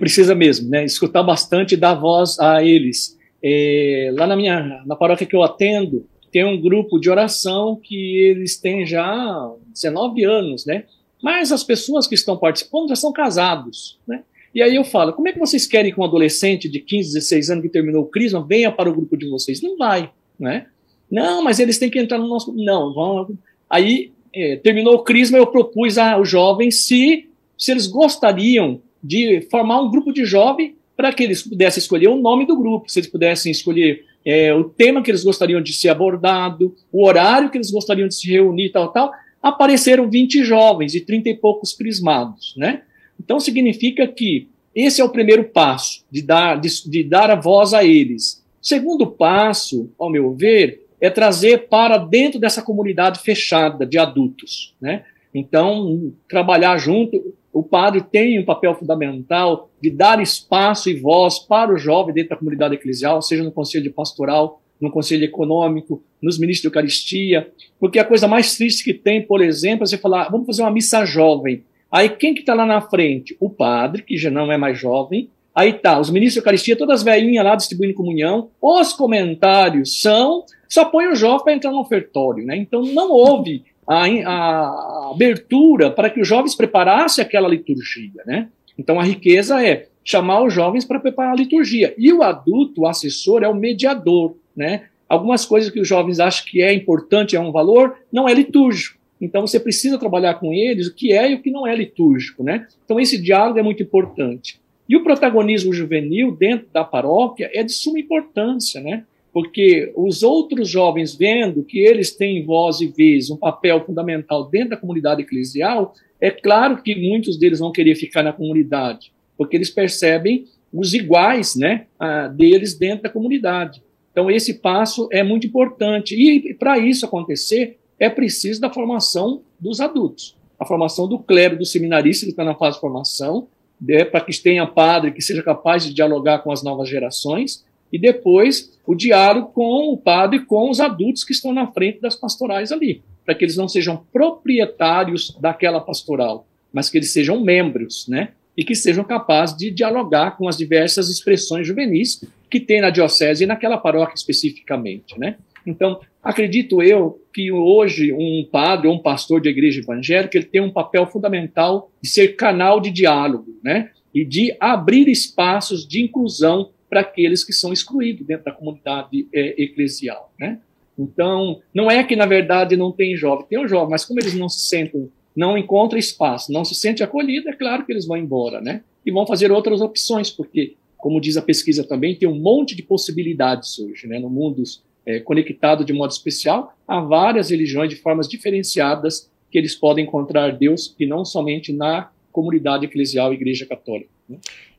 precisa mesmo, né? Escutar bastante e dar voz a eles. É, lá na minha, na paróquia que eu atendo, tem um grupo de oração que eles têm já dezenove anos, né? Mas as pessoas que estão participando já são casados, né? E aí eu falo, como é que vocês querem que um adolescente de quinze, dezesseis anos que terminou o crisma venha para o grupo de vocês? Não vai, né? Não, mas eles têm que entrar no nosso... Não, vão... Aí, é, terminou o crisma, eu propus aos jovens se, se eles gostariam de formar um grupo de jovens para que eles pudessem escolher o nome do grupo, se eles pudessem escolher é, o tema que eles gostariam de ser abordado, o horário que eles gostariam de se reunir, tal, tal, apareceram vinte jovens e trinta e poucos crismados, né? Então, significa que esse é o primeiro passo, de dar, de, de dar a voz a eles. Segundo passo, ao meu ver, é trazer para dentro dessa comunidade fechada de adultos, né? Então, trabalhar junto, o padre tem um papel fundamental de dar espaço e voz para o jovem dentro da comunidade eclesial, seja no conselho de pastoral, no conselho econômico, nos ministros de Eucaristia, porque a coisa mais triste que tem, por exemplo, é você falar, vamos fazer uma missa jovem. Aí quem que está lá na frente? O padre, que já não é mais jovem, aí tá, os ministros de Eucaristia, todas as velhinhas lá distribuindo comunhão, os comentários são, só põe o jovem para entrar no ofertório, né? Então não houve A, a abertura para que os jovens preparassem aquela liturgia, né? Então a riqueza é chamar os jovens para preparar a liturgia. E o adulto, o assessor, é o mediador, né? Algumas coisas que os jovens acham que é importante, é um valor, não é litúrgico. Então você precisa trabalhar com eles o que é e o que não é litúrgico, né? Então esse diálogo é muito importante. E o protagonismo juvenil dentro da paróquia é de suma importância, né? Porque os outros jovens, vendo que eles têm voz e vez, um papel fundamental dentro da comunidade eclesial, é claro que muitos deles vão querer ficar na comunidade, porque eles percebem os iguais, né, deles dentro da comunidade. Então, esse passo é muito importante. E, para isso acontecer, é preciso da formação dos adultos, a formação do clero, do seminarista que está na fase de formação, né, para que tenha padre que seja capaz de dialogar com as novas gerações, e depois o diálogo com o padre e com os adultos que estão na frente das pastorais ali, para que eles não sejam proprietários daquela pastoral, mas que eles sejam membros, né? E que sejam capazes de dialogar com as diversas expressões juvenis que tem na diocese e naquela paróquia especificamente, né? Então, acredito eu que hoje um padre ou um pastor de igreja evangélica ele tem um papel fundamental de ser canal de diálogo, né? E de abrir espaços de inclusão para aqueles que são excluídos dentro da comunidade é, eclesial, né? Então, não é que, na verdade, não tem jovem. Tem um jovem, mas como eles não se sentem, não encontram espaço, não se sentem acolhidos, é claro que eles vão embora, né? E vão fazer outras opções, porque, como diz a pesquisa também, tem um monte de possibilidades hoje, né? No mundo é, conectado de modo especial, há várias religiões de formas diferenciadas que eles podem encontrar Deus, e não somente na comunidade eclesial e igreja católica.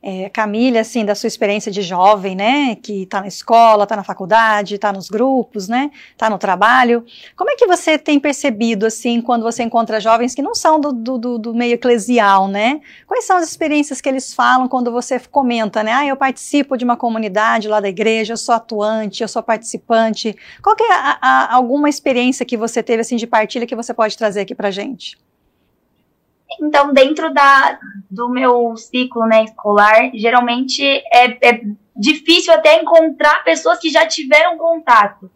É, Kamilly, assim, da sua experiência de jovem, né, que está na escola, está na faculdade, está nos grupos, né, está no trabalho, como é que você tem percebido, assim, quando você encontra jovens que não são do, do, do meio eclesial, né, quais são as experiências que eles falam quando você comenta, né, ah, eu participo de uma comunidade lá da igreja, eu sou atuante, eu sou participante, qual que é a, a, alguma experiência que você teve, assim, de partilha que você pode trazer aqui pra gente? Então, dentro da, do meu ciclo, né, escolar, geralmente é, é difícil até encontrar pessoas que já tiveram contato.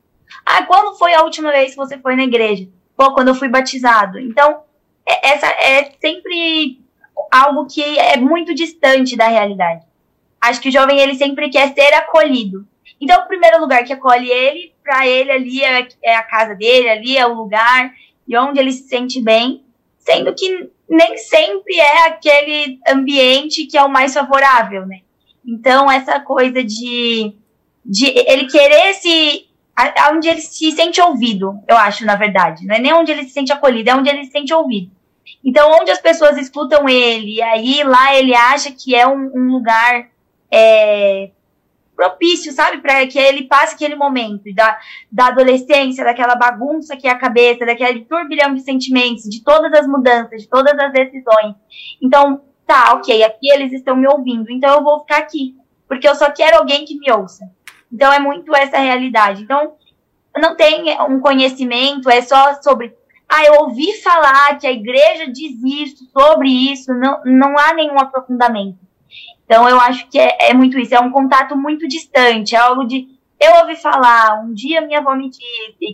Ah, quando foi a última vez que você foi na igreja? Pô, quando eu fui batizado. Então, é, essa é sempre algo que é muito distante da realidade. Acho que o jovem, ele sempre quer ser acolhido. Então, o primeiro lugar que acolhe ele, para ele ali é, é a casa dele, ali é o lugar e onde ele se sente bem, sendo que nem sempre é aquele ambiente que é o mais favorável, né? Então, essa coisa de, de ele querer se... onde ele se sente ouvido, eu acho, na verdade. Não é nem onde ele se sente acolhido, é onde ele se sente ouvido. Então, onde as pessoas escutam ele, e aí lá ele acha que é um, um lugar é, propício, sabe? Para que ele passe aquele momento da, da adolescência, daquela bagunça que é a cabeça, daquele turbilhão de sentimentos, de todas as mudanças, de todas as decisões. Então, tá, ok, aqui eles estão me ouvindo, então eu vou ficar aqui, porque eu só quero alguém que me ouça. Então, é muito essa realidade. Então, não tem um conhecimento, é só sobre, ah, eu ouvi falar que a igreja diz isso, sobre isso, não, não há nenhum aprofundamento. Então, eu acho que é, é muito isso, é um contato muito distante, é algo de, eu ouvi falar, um dia minha avó me disse,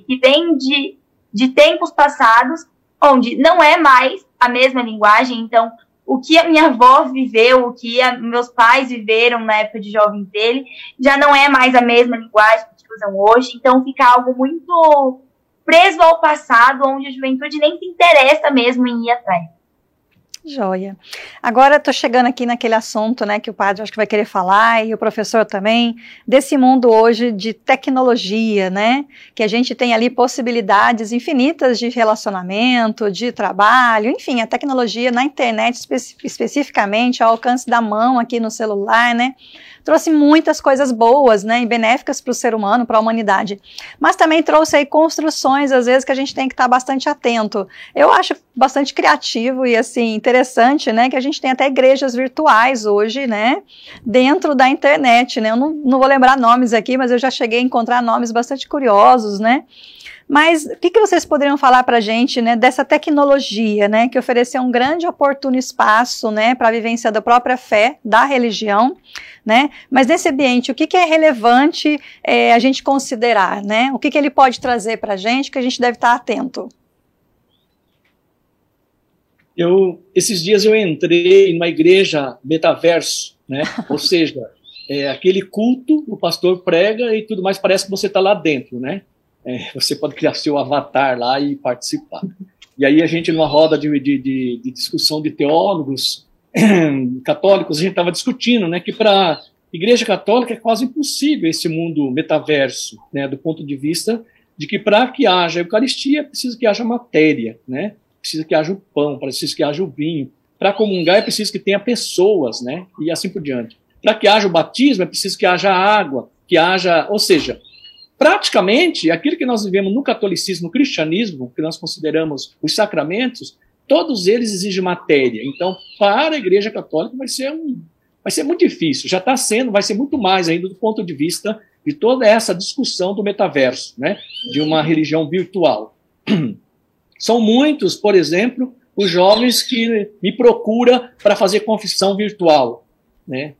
que vem de, de tempos passados, onde não é mais a mesma linguagem, então, o que a minha avó viveu, o que a, meus pais viveram na época de jovens dele, já não é mais a mesma linguagem que usam hoje, então fica algo muito preso ao passado, onde a juventude nem se interessa mesmo em ir atrás. Joia. Agora estou chegando aqui naquele assunto, né, que o padre acho que vai querer falar e o professor também, desse mundo hoje de tecnologia, né, que a gente tem ali possibilidades infinitas de relacionamento, de trabalho, enfim, a tecnologia na internet espe- especificamente ao alcance da mão aqui no celular, né, trouxe muitas coisas boas, né, e benéficas para o ser humano, para a humanidade, mas também trouxe aí construções às vezes que a gente tem que estar tá bastante atento. Eu acho bastante criativo e assim interessante Interessante, né, que a gente tem até igrejas virtuais hoje, né, dentro da internet, né, eu não, não vou lembrar nomes aqui, mas eu já cheguei a encontrar nomes bastante curiosos, né, mas o que, que vocês poderiam falar pra gente, né, dessa tecnologia, né, que ofereceu um grande oportuno espaço, né, para a vivência da própria fé, da religião, né, mas nesse ambiente, o que, que é relevante é, a gente considerar, né, o que, que ele pode trazer pra gente, que a gente deve estar atento? Eu, esses dias eu entrei numa igreja metaverso, né? Ou seja, é aquele culto, o pastor prega e tudo mais, parece que você está lá dentro, né? É, você pode criar seu avatar lá e participar. E aí a gente, numa roda de, de, de, de discussão de teólogos católicos, a gente estava discutindo, né, que para a igreja católica é quase impossível esse mundo metaverso, né, do ponto de vista de que para que haja Eucaristia, precisa que haja matéria, né? Precisa que haja o pão, precisa que haja o vinho. Para comungar é preciso que tenha pessoas, né? E assim por diante. Para que haja o batismo é preciso que haja água, que haja... Ou seja, praticamente, aquilo que nós vivemos no catolicismo, no cristianismo, que nós consideramos os sacramentos, todos eles exigem matéria. Então, para a Igreja Católica vai ser, um, vai ser muito difícil. Já está sendo, vai ser muito mais ainda do ponto de vista de toda essa discussão do metaverso, né? De uma religião virtual. São muitos, por exemplo, os jovens que me procuram para fazer confissão virtual, né?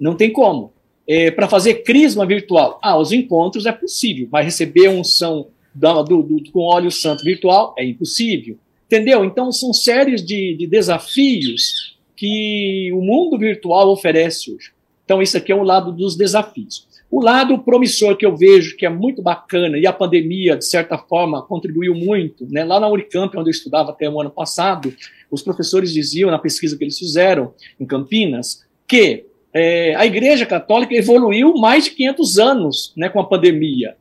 Não tem como. É, para fazer crisma virtual, ah, os encontros é possível, vai receber unção do, do, do, com óleo santo virtual, é impossível. Entendeu? Então, são séries de, de desafios que o mundo virtual oferece hoje. Então, isso aqui é o lado dos desafios. O lado promissor que eu vejo, que é muito bacana, e a pandemia, de certa forma, contribuiu muito, né? Lá na Unicamp, onde eu estudava até o ano passado, os professores diziam, na pesquisa que eles fizeram em Campinas, que é, a Igreja Católica evoluiu mais de quinhentos anos, né, com a pandemia.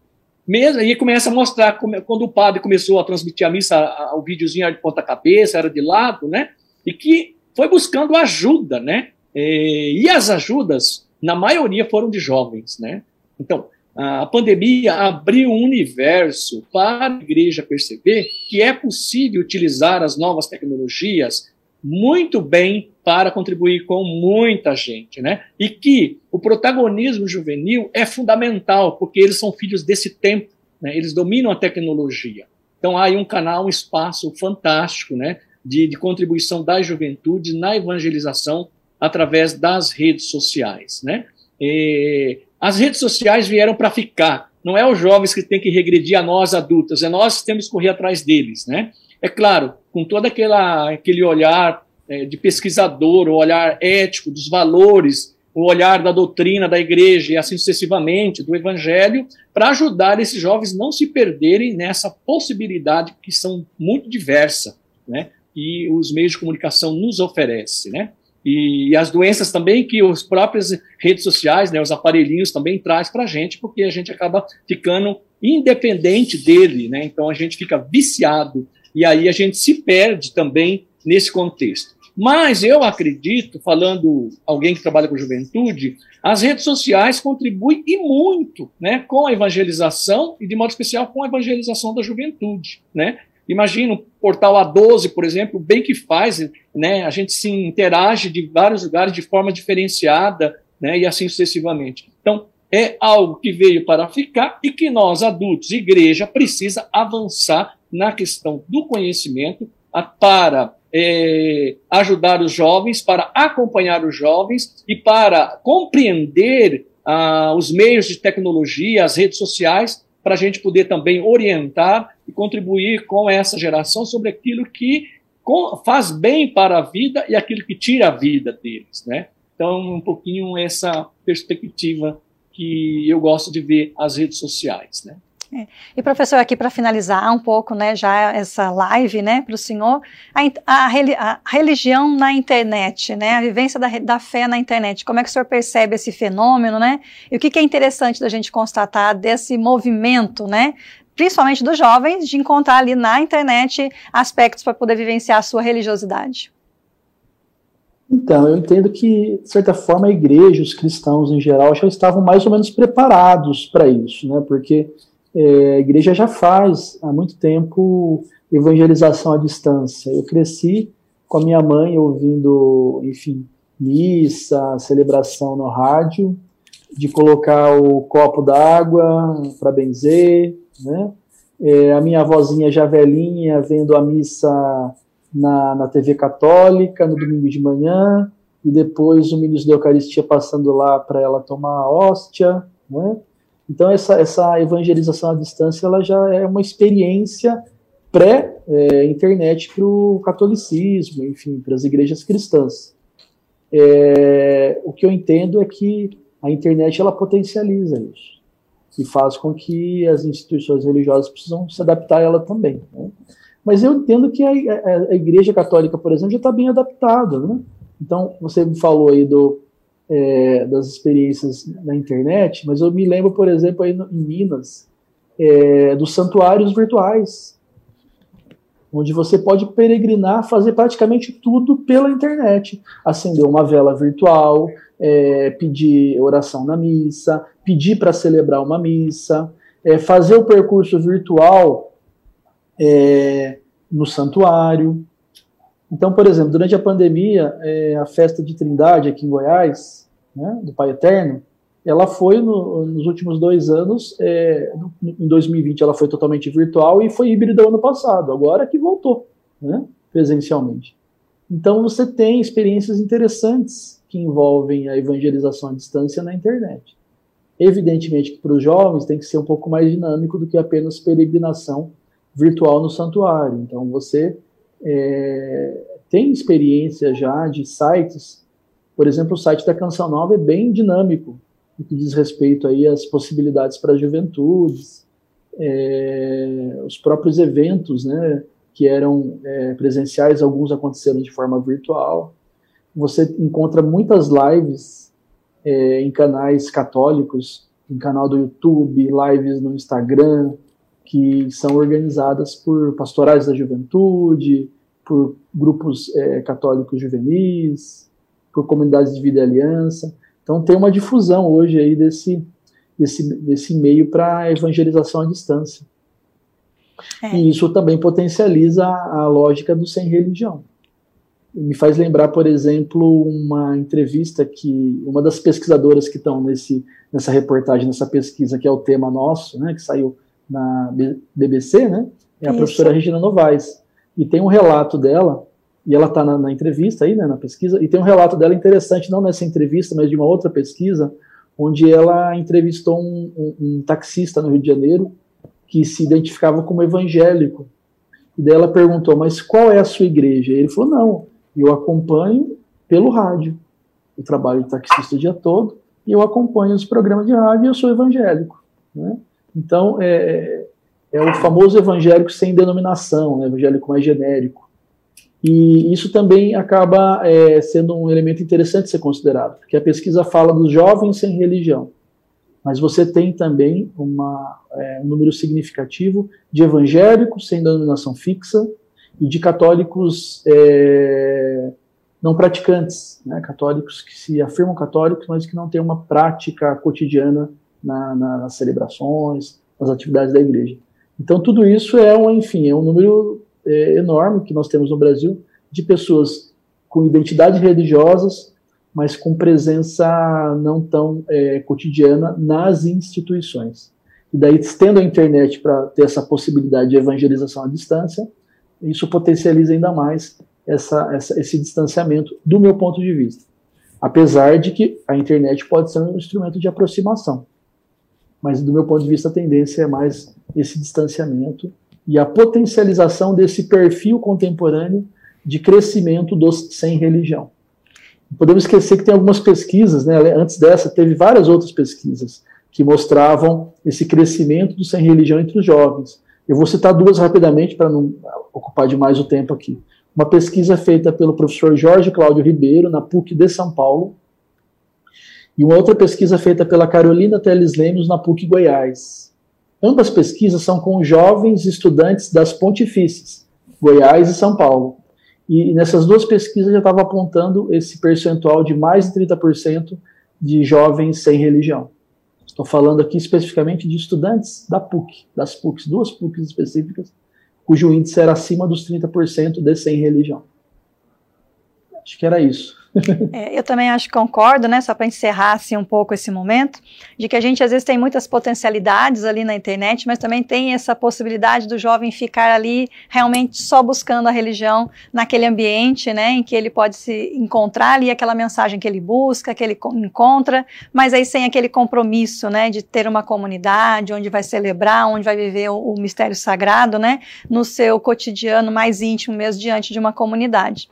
Mesmo, e começa a mostrar, como, quando o padre começou a transmitir a missa, a, a, o videozinho era de ponta cabeça, era de lado, né? E que foi buscando ajuda, né? E, e as ajudas... na maioria foram de jovens, né? Então, a pandemia abriu um universo para a igreja perceber que é possível utilizar as novas tecnologias muito bem para contribuir com muita gente, né? E que o protagonismo juvenil é fundamental, porque eles são filhos desse tempo, né? Eles dominam a tecnologia. Então, há aí um canal, um espaço fantástico, né? De, de contribuição da juventude na evangelização através das redes sociais, né? E as redes sociais vieram para ficar. Não é os jovens que têm que regredir a nós, adultos, é nós que temos que correr atrás deles, né? É claro, com todo aquela, aquele olhar é, de pesquisador, o olhar ético, dos valores, o olhar da doutrina da igreja e assim sucessivamente, do evangelho, para ajudar esses jovens não se perderem nessa possibilidade que são muito diversa, né? E os meios de comunicação nos oferecem, né? E as doenças também que as próprias redes sociais, né, os aparelhinhos também traz para a gente, porque a gente acaba ficando independente dele, né? Então a gente fica viciado e aí a gente se perde também nesse contexto. Mas eu acredito, falando alguém que trabalha com juventude, as redes sociais contribuem e muito, né, com a evangelização e de modo especial com a evangelização da juventude, né? Imagina o Portal A doze, por exemplo, bem que faz, né? A gente se interage de vários lugares de forma diferenciada, né? E assim sucessivamente. Então, é algo que veio para ficar e que nós, adultos, igreja, precisa avançar na questão do conhecimento a, para é, ajudar os jovens, para acompanhar os jovens e para compreender ah, os meios de tecnologia, as redes sociais, para a gente poder também orientar e contribuir com essa geração sobre aquilo que faz bem para a vida e aquilo que tira a vida deles, né? Então, um pouquinho essa perspectiva que eu gosto de ver as redes sociais, né? É. E, professor, aqui para finalizar um pouco, né, já essa live, né, para o senhor, a, a, a religião na internet, né, a vivência da, da fé na internet, como é que o senhor percebe esse fenômeno, né, e o que, que é interessante da gente constatar desse movimento, né, principalmente dos jovens, de encontrar ali na internet aspectos para poder vivenciar a sua religiosidade? Então, eu entendo que, de certa forma, a igreja, os cristãos em geral, já estavam mais ou menos preparados para isso, né? Porque é, a igreja já faz, há muito tempo, evangelização à distância. Eu cresci com a minha mãe ouvindo, enfim, missa, celebração no rádio, de colocar o copo d'água para benzer, né? É, a minha avózinha já velhinha vendo a missa na, na T V católica no domingo de manhã, e depois o ministro da Eucaristia passando lá para ela tomar a hóstia, né? Então essa, essa evangelização à distância ela já é uma experiência pré-internet é, para o catolicismo, enfim, para as igrejas cristãs. É, o que eu entendo é que a internet ela potencializa isso e faz com que as instituições religiosas precisam se adaptar a ela também, né? Mas eu entendo que a, a, a Igreja Católica, por exemplo, já está bem adaptada, né? Então, você me falou aí do, é, das experiências na internet, mas eu me lembro, por exemplo, aí no, em Minas, é, dos santuários virtuais, onde você pode peregrinar, fazer praticamente tudo pela internet. Acender uma vela virtual, é, pedir oração na missa, pedir para celebrar uma missa, é, fazer o percurso virtual É, no santuário. Então, por exemplo, durante a pandemia, é, a festa de Trindade aqui em Goiás, né, do Pai Eterno, ela foi, no, nos últimos dois anos, é, no, em dois mil e vinte ela foi totalmente virtual e foi híbrida ano passado, agora que voltou, né, presencialmente. Então você tem experiências interessantes que envolvem a evangelização à distância na internet. Evidentemente que para os jovens tem que ser um pouco mais dinâmico do que apenas peregrinação virtual no santuário. Então você é, tem experiência já de sites, por exemplo, o site da Canção Nova é bem dinâmico, no que diz respeito aí às possibilidades para as juventudes, é, os próprios eventos, né, que eram é, presenciais, alguns aconteceram de forma virtual. Você encontra muitas lives é, em canais católicos, em canal do YouTube, lives no Instagram, que são organizadas por pastorais da juventude, por grupos é, católicos juvenis, por comunidades de vida e aliança. Então tem uma difusão hoje aí desse, desse, desse meio para evangelização à distância. É. E isso também potencializa a, a lógica do sem religião. Me faz lembrar, por exemplo, uma entrevista que uma das pesquisadoras que estão nesse, nessa reportagem, nessa pesquisa, que é o tema nosso, né, que saiu na B B C, né? É a Isso. professora Regina Novaes. E tem um relato dela, e ela está na, na entrevista aí, né, na pesquisa, e tem um relato dela interessante, não nessa entrevista, mas de uma outra pesquisa, onde ela entrevistou um, um, um taxista no Rio de Janeiro que se identificava como evangélico. E daí ela perguntou, mas qual é a sua igreja? E ele falou, não, eu acompanho pelo rádio. Eu trabalho de taxista o dia todo, e eu acompanho os programas de rádio e eu sou evangélico, né? Então, é, é o famoso evangélico sem denominação, né, evangélico mais genérico. E isso também acaba é, sendo um elemento interessante de ser considerado, porque a pesquisa fala dos jovens sem religião, mas você tem também uma, é, um número significativo de evangélicos sem denominação fixa e de católicos é, não praticantes, né, católicos que se afirmam católicos, mas que não têm uma prática cotidiana Na, na, nas celebrações, nas atividades da igreja. Então tudo isso é um, enfim, é um número é, enorme que nós temos no Brasil de pessoas com identidades religiosas, mas com presença não tão é, cotidiana nas instituições. E daí, estendo a internet para ter essa possibilidade de evangelização à distância, isso potencializa ainda mais essa, essa, esse distanciamento, do meu ponto de vista. Apesar de que a internet pode ser um instrumento de aproximação, mas do meu ponto de vista a tendência é mais esse distanciamento e a potencialização desse perfil contemporâneo de crescimento dos sem religião. Não podemos esquecer que tem algumas pesquisas, né, antes dessa teve várias outras pesquisas que mostravam esse crescimento do sem religião entre os jovens. Eu vou citar duas rapidamente para não ocupar demais o tempo aqui. Uma pesquisa feita pelo professor Jorge Cláudio Ribeiro, na P U C de São Paulo, e uma outra pesquisa feita pela Carolina Teles Lemos, na P U C Goiás. Ambas pesquisas são com jovens estudantes das pontifícies, Goiás e São Paulo. E nessas duas pesquisas já estava apontando esse percentual de mais de trinta por cento de jovens sem religião. Estou falando aqui especificamente de estudantes da P U C, das P U Cs, duas P U Cs específicas, cujo índice era acima dos trinta por cento de sem religião. Acho que era isso. É, eu também acho que concordo, né, só para encerrar assim, um pouco esse momento, de que a gente às vezes tem muitas potencialidades ali na internet, mas também tem essa possibilidade do jovem ficar ali realmente só buscando a religião naquele ambiente, né, em que ele pode se encontrar ali, aquela mensagem que ele busca, que ele encontra, mas aí sem aquele compromisso, né, de ter uma comunidade, onde vai celebrar, onde vai viver o, o mistério sagrado, né, no seu cotidiano mais íntimo mesmo, diante de uma comunidade.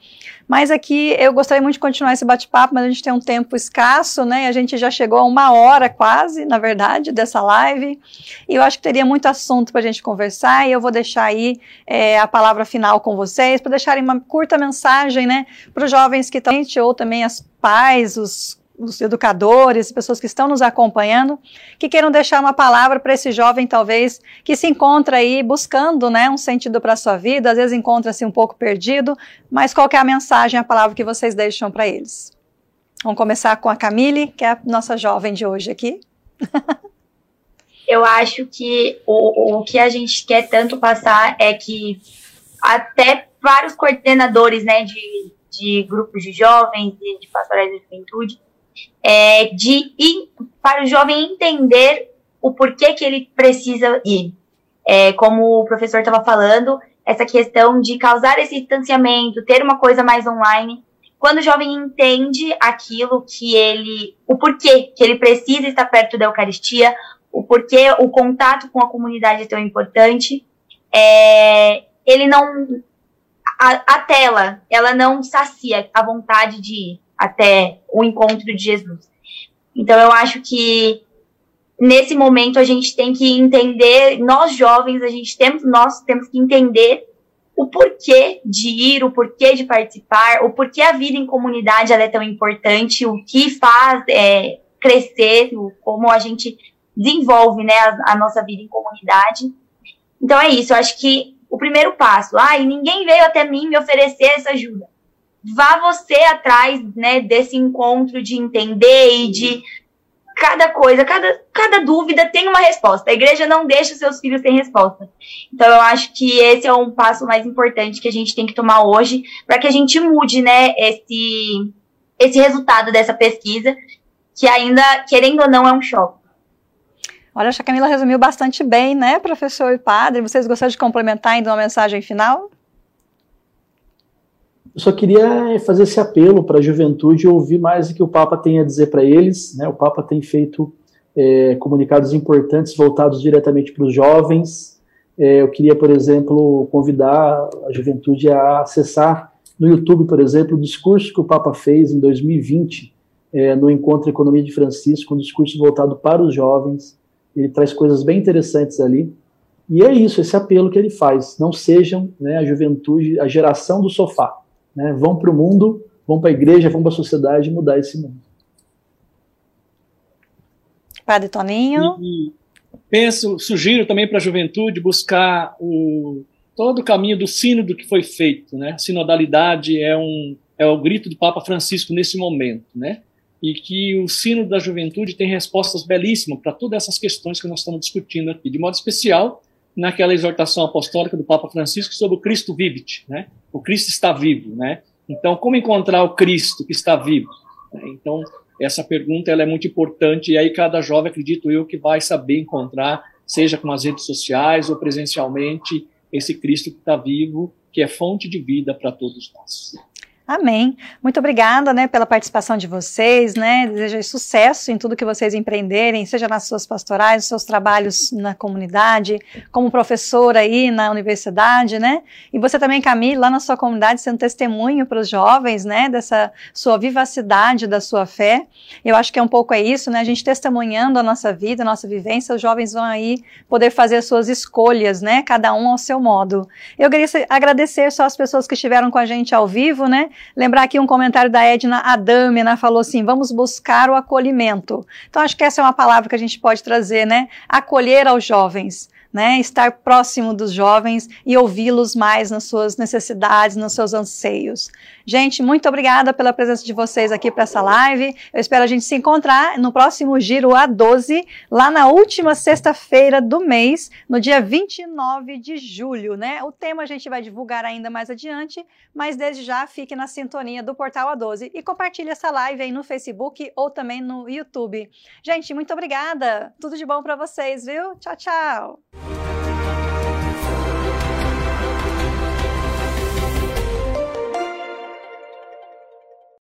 Mas aqui eu gostaria muito de continuar esse bate-papo, mas a gente tem um tempo escasso, né? E a gente já chegou a uma hora quase, na verdade, dessa live. E eu acho que teria muito assunto para a gente conversar. E eu vou deixar aí é, a palavra final com vocês, para deixarem uma curta mensagem, né, para os jovens que estão, ou também as pais, os, os educadores, pessoas que estão nos acompanhando, que queiram deixar uma palavra para esse jovem, talvez, que se encontra aí buscando, né, um sentido para a sua vida, às vezes encontra-se um pouco perdido, mas qual que é a mensagem, a palavra que vocês deixam para eles? Vamos começar com a Kamilly, que é a nossa jovem de hoje aqui. Eu acho que o, o que a gente quer tanto passar é que até vários coordenadores, né, de, de grupos de jovens, de, de pastorais da juventude, É, de ir, para o jovem entender o porquê que ele precisa ir. É, como o professor estava falando, essa questão de causar esse distanciamento, ter uma coisa mais online. Quando o jovem entende aquilo que ele... o porquê que ele precisa estar perto da Eucaristia, o porquê o contato com a comunidade é tão importante, é, ele não... A, a tela, ela não sacia a vontade de ir até o encontro de Jesus. Então eu acho que nesse momento a gente tem que entender, nós jovens, a gente temos, nós temos que entender o porquê de ir, o porquê de participar, o porquê a vida em comunidade ela é tão importante, o que faz é, crescer, como a gente desenvolve, né, a, a nossa vida em comunidade. Então é isso, eu acho que o primeiro passo, ai, ah, ninguém veio até mim me oferecer essa ajuda. Vá você atrás, né, desse encontro de entender e de cada coisa, cada, cada dúvida tem uma resposta. A igreja não deixa os seus filhos sem resposta. Então eu acho que esse é um passo mais importante que a gente tem que tomar hoje para que a gente mude, né, esse, esse resultado dessa pesquisa, que ainda, querendo ou não, é um choque. Olha, acho que a Kamilly resumiu bastante bem, né, professor e padre? Vocês gostariam de complementar ainda uma mensagem final? Eu só queria fazer esse apelo para a juventude ouvir mais o que o Papa tem a dizer para eles, né? O Papa tem feito é, comunicados importantes voltados diretamente para os jovens. É, eu queria, por exemplo, convidar a juventude a acessar no YouTube, por exemplo, o discurso que o Papa fez em dois mil e vinte, é, no Encontro Economia de Francisco, um discurso voltado para os jovens. Ele traz coisas bem interessantes ali. E é isso, esse apelo que ele faz. Não sejam, né, a juventude, a geração do sofá. Né, vão para o mundo, vão para a igreja, vão para a sociedade mudar esse mundo. Padre Toninho? E penso, sugiro também para a juventude buscar o, todo o caminho do sínodo que foi feito. Né? Sinodalidade é, um, é o grito do Papa Francisco nesse momento. Né? E que o sínodo da juventude tem respostas belíssimas para todas essas questões que nós estamos discutindo aqui. De modo especial, naquela exortação apostólica do Papa Francisco sobre o Cristo Vivit, né? O Cristo está vivo, né? Então, como encontrar o Cristo que está vivo? Então, essa pergunta ela é muito importante, e aí cada jovem, acredito eu, que vai saber encontrar, seja com as redes sociais ou presencialmente, esse Cristo que está vivo, que é fonte de vida para todos nós. Amém. Muito obrigada, né, pela participação de vocês, né, desejo sucesso em tudo que vocês empreenderem, seja nas suas pastorais, nos seus trabalhos na comunidade, como professora aí na universidade, né, e você também, Camille, lá na sua comunidade, sendo testemunho para os jovens, né, dessa sua vivacidade, da sua fé. Eu acho que é um pouco é isso, né, a gente testemunhando a nossa vida, a nossa vivência, os jovens vão aí poder fazer as suas escolhas, né, cada um ao seu modo. Eu queria agradecer só as pessoas que estiveram com a gente ao vivo, né, lembrar aqui um comentário da Edna Adame, ela falou assim, vamos buscar o acolhimento. Então acho que essa é uma palavra que a gente pode trazer, né? Acolher aos jovens, né? Estar próximo dos jovens e ouvi-los mais nas suas necessidades, nos seus anseios. Gente, muito obrigada pela presença de vocês aqui para essa live. Eu espero a gente se encontrar no próximo Giro A doze, lá na última sexta-feira do mês, no dia vinte e nove de julho, né? O tema a gente vai divulgar ainda mais adiante, mas desde já fique na sintonia do Portal A doze e compartilhe essa live aí no Facebook ou também no YouTube. Gente, muito obrigada. Tudo de bom para vocês, viu? Tchau, tchau.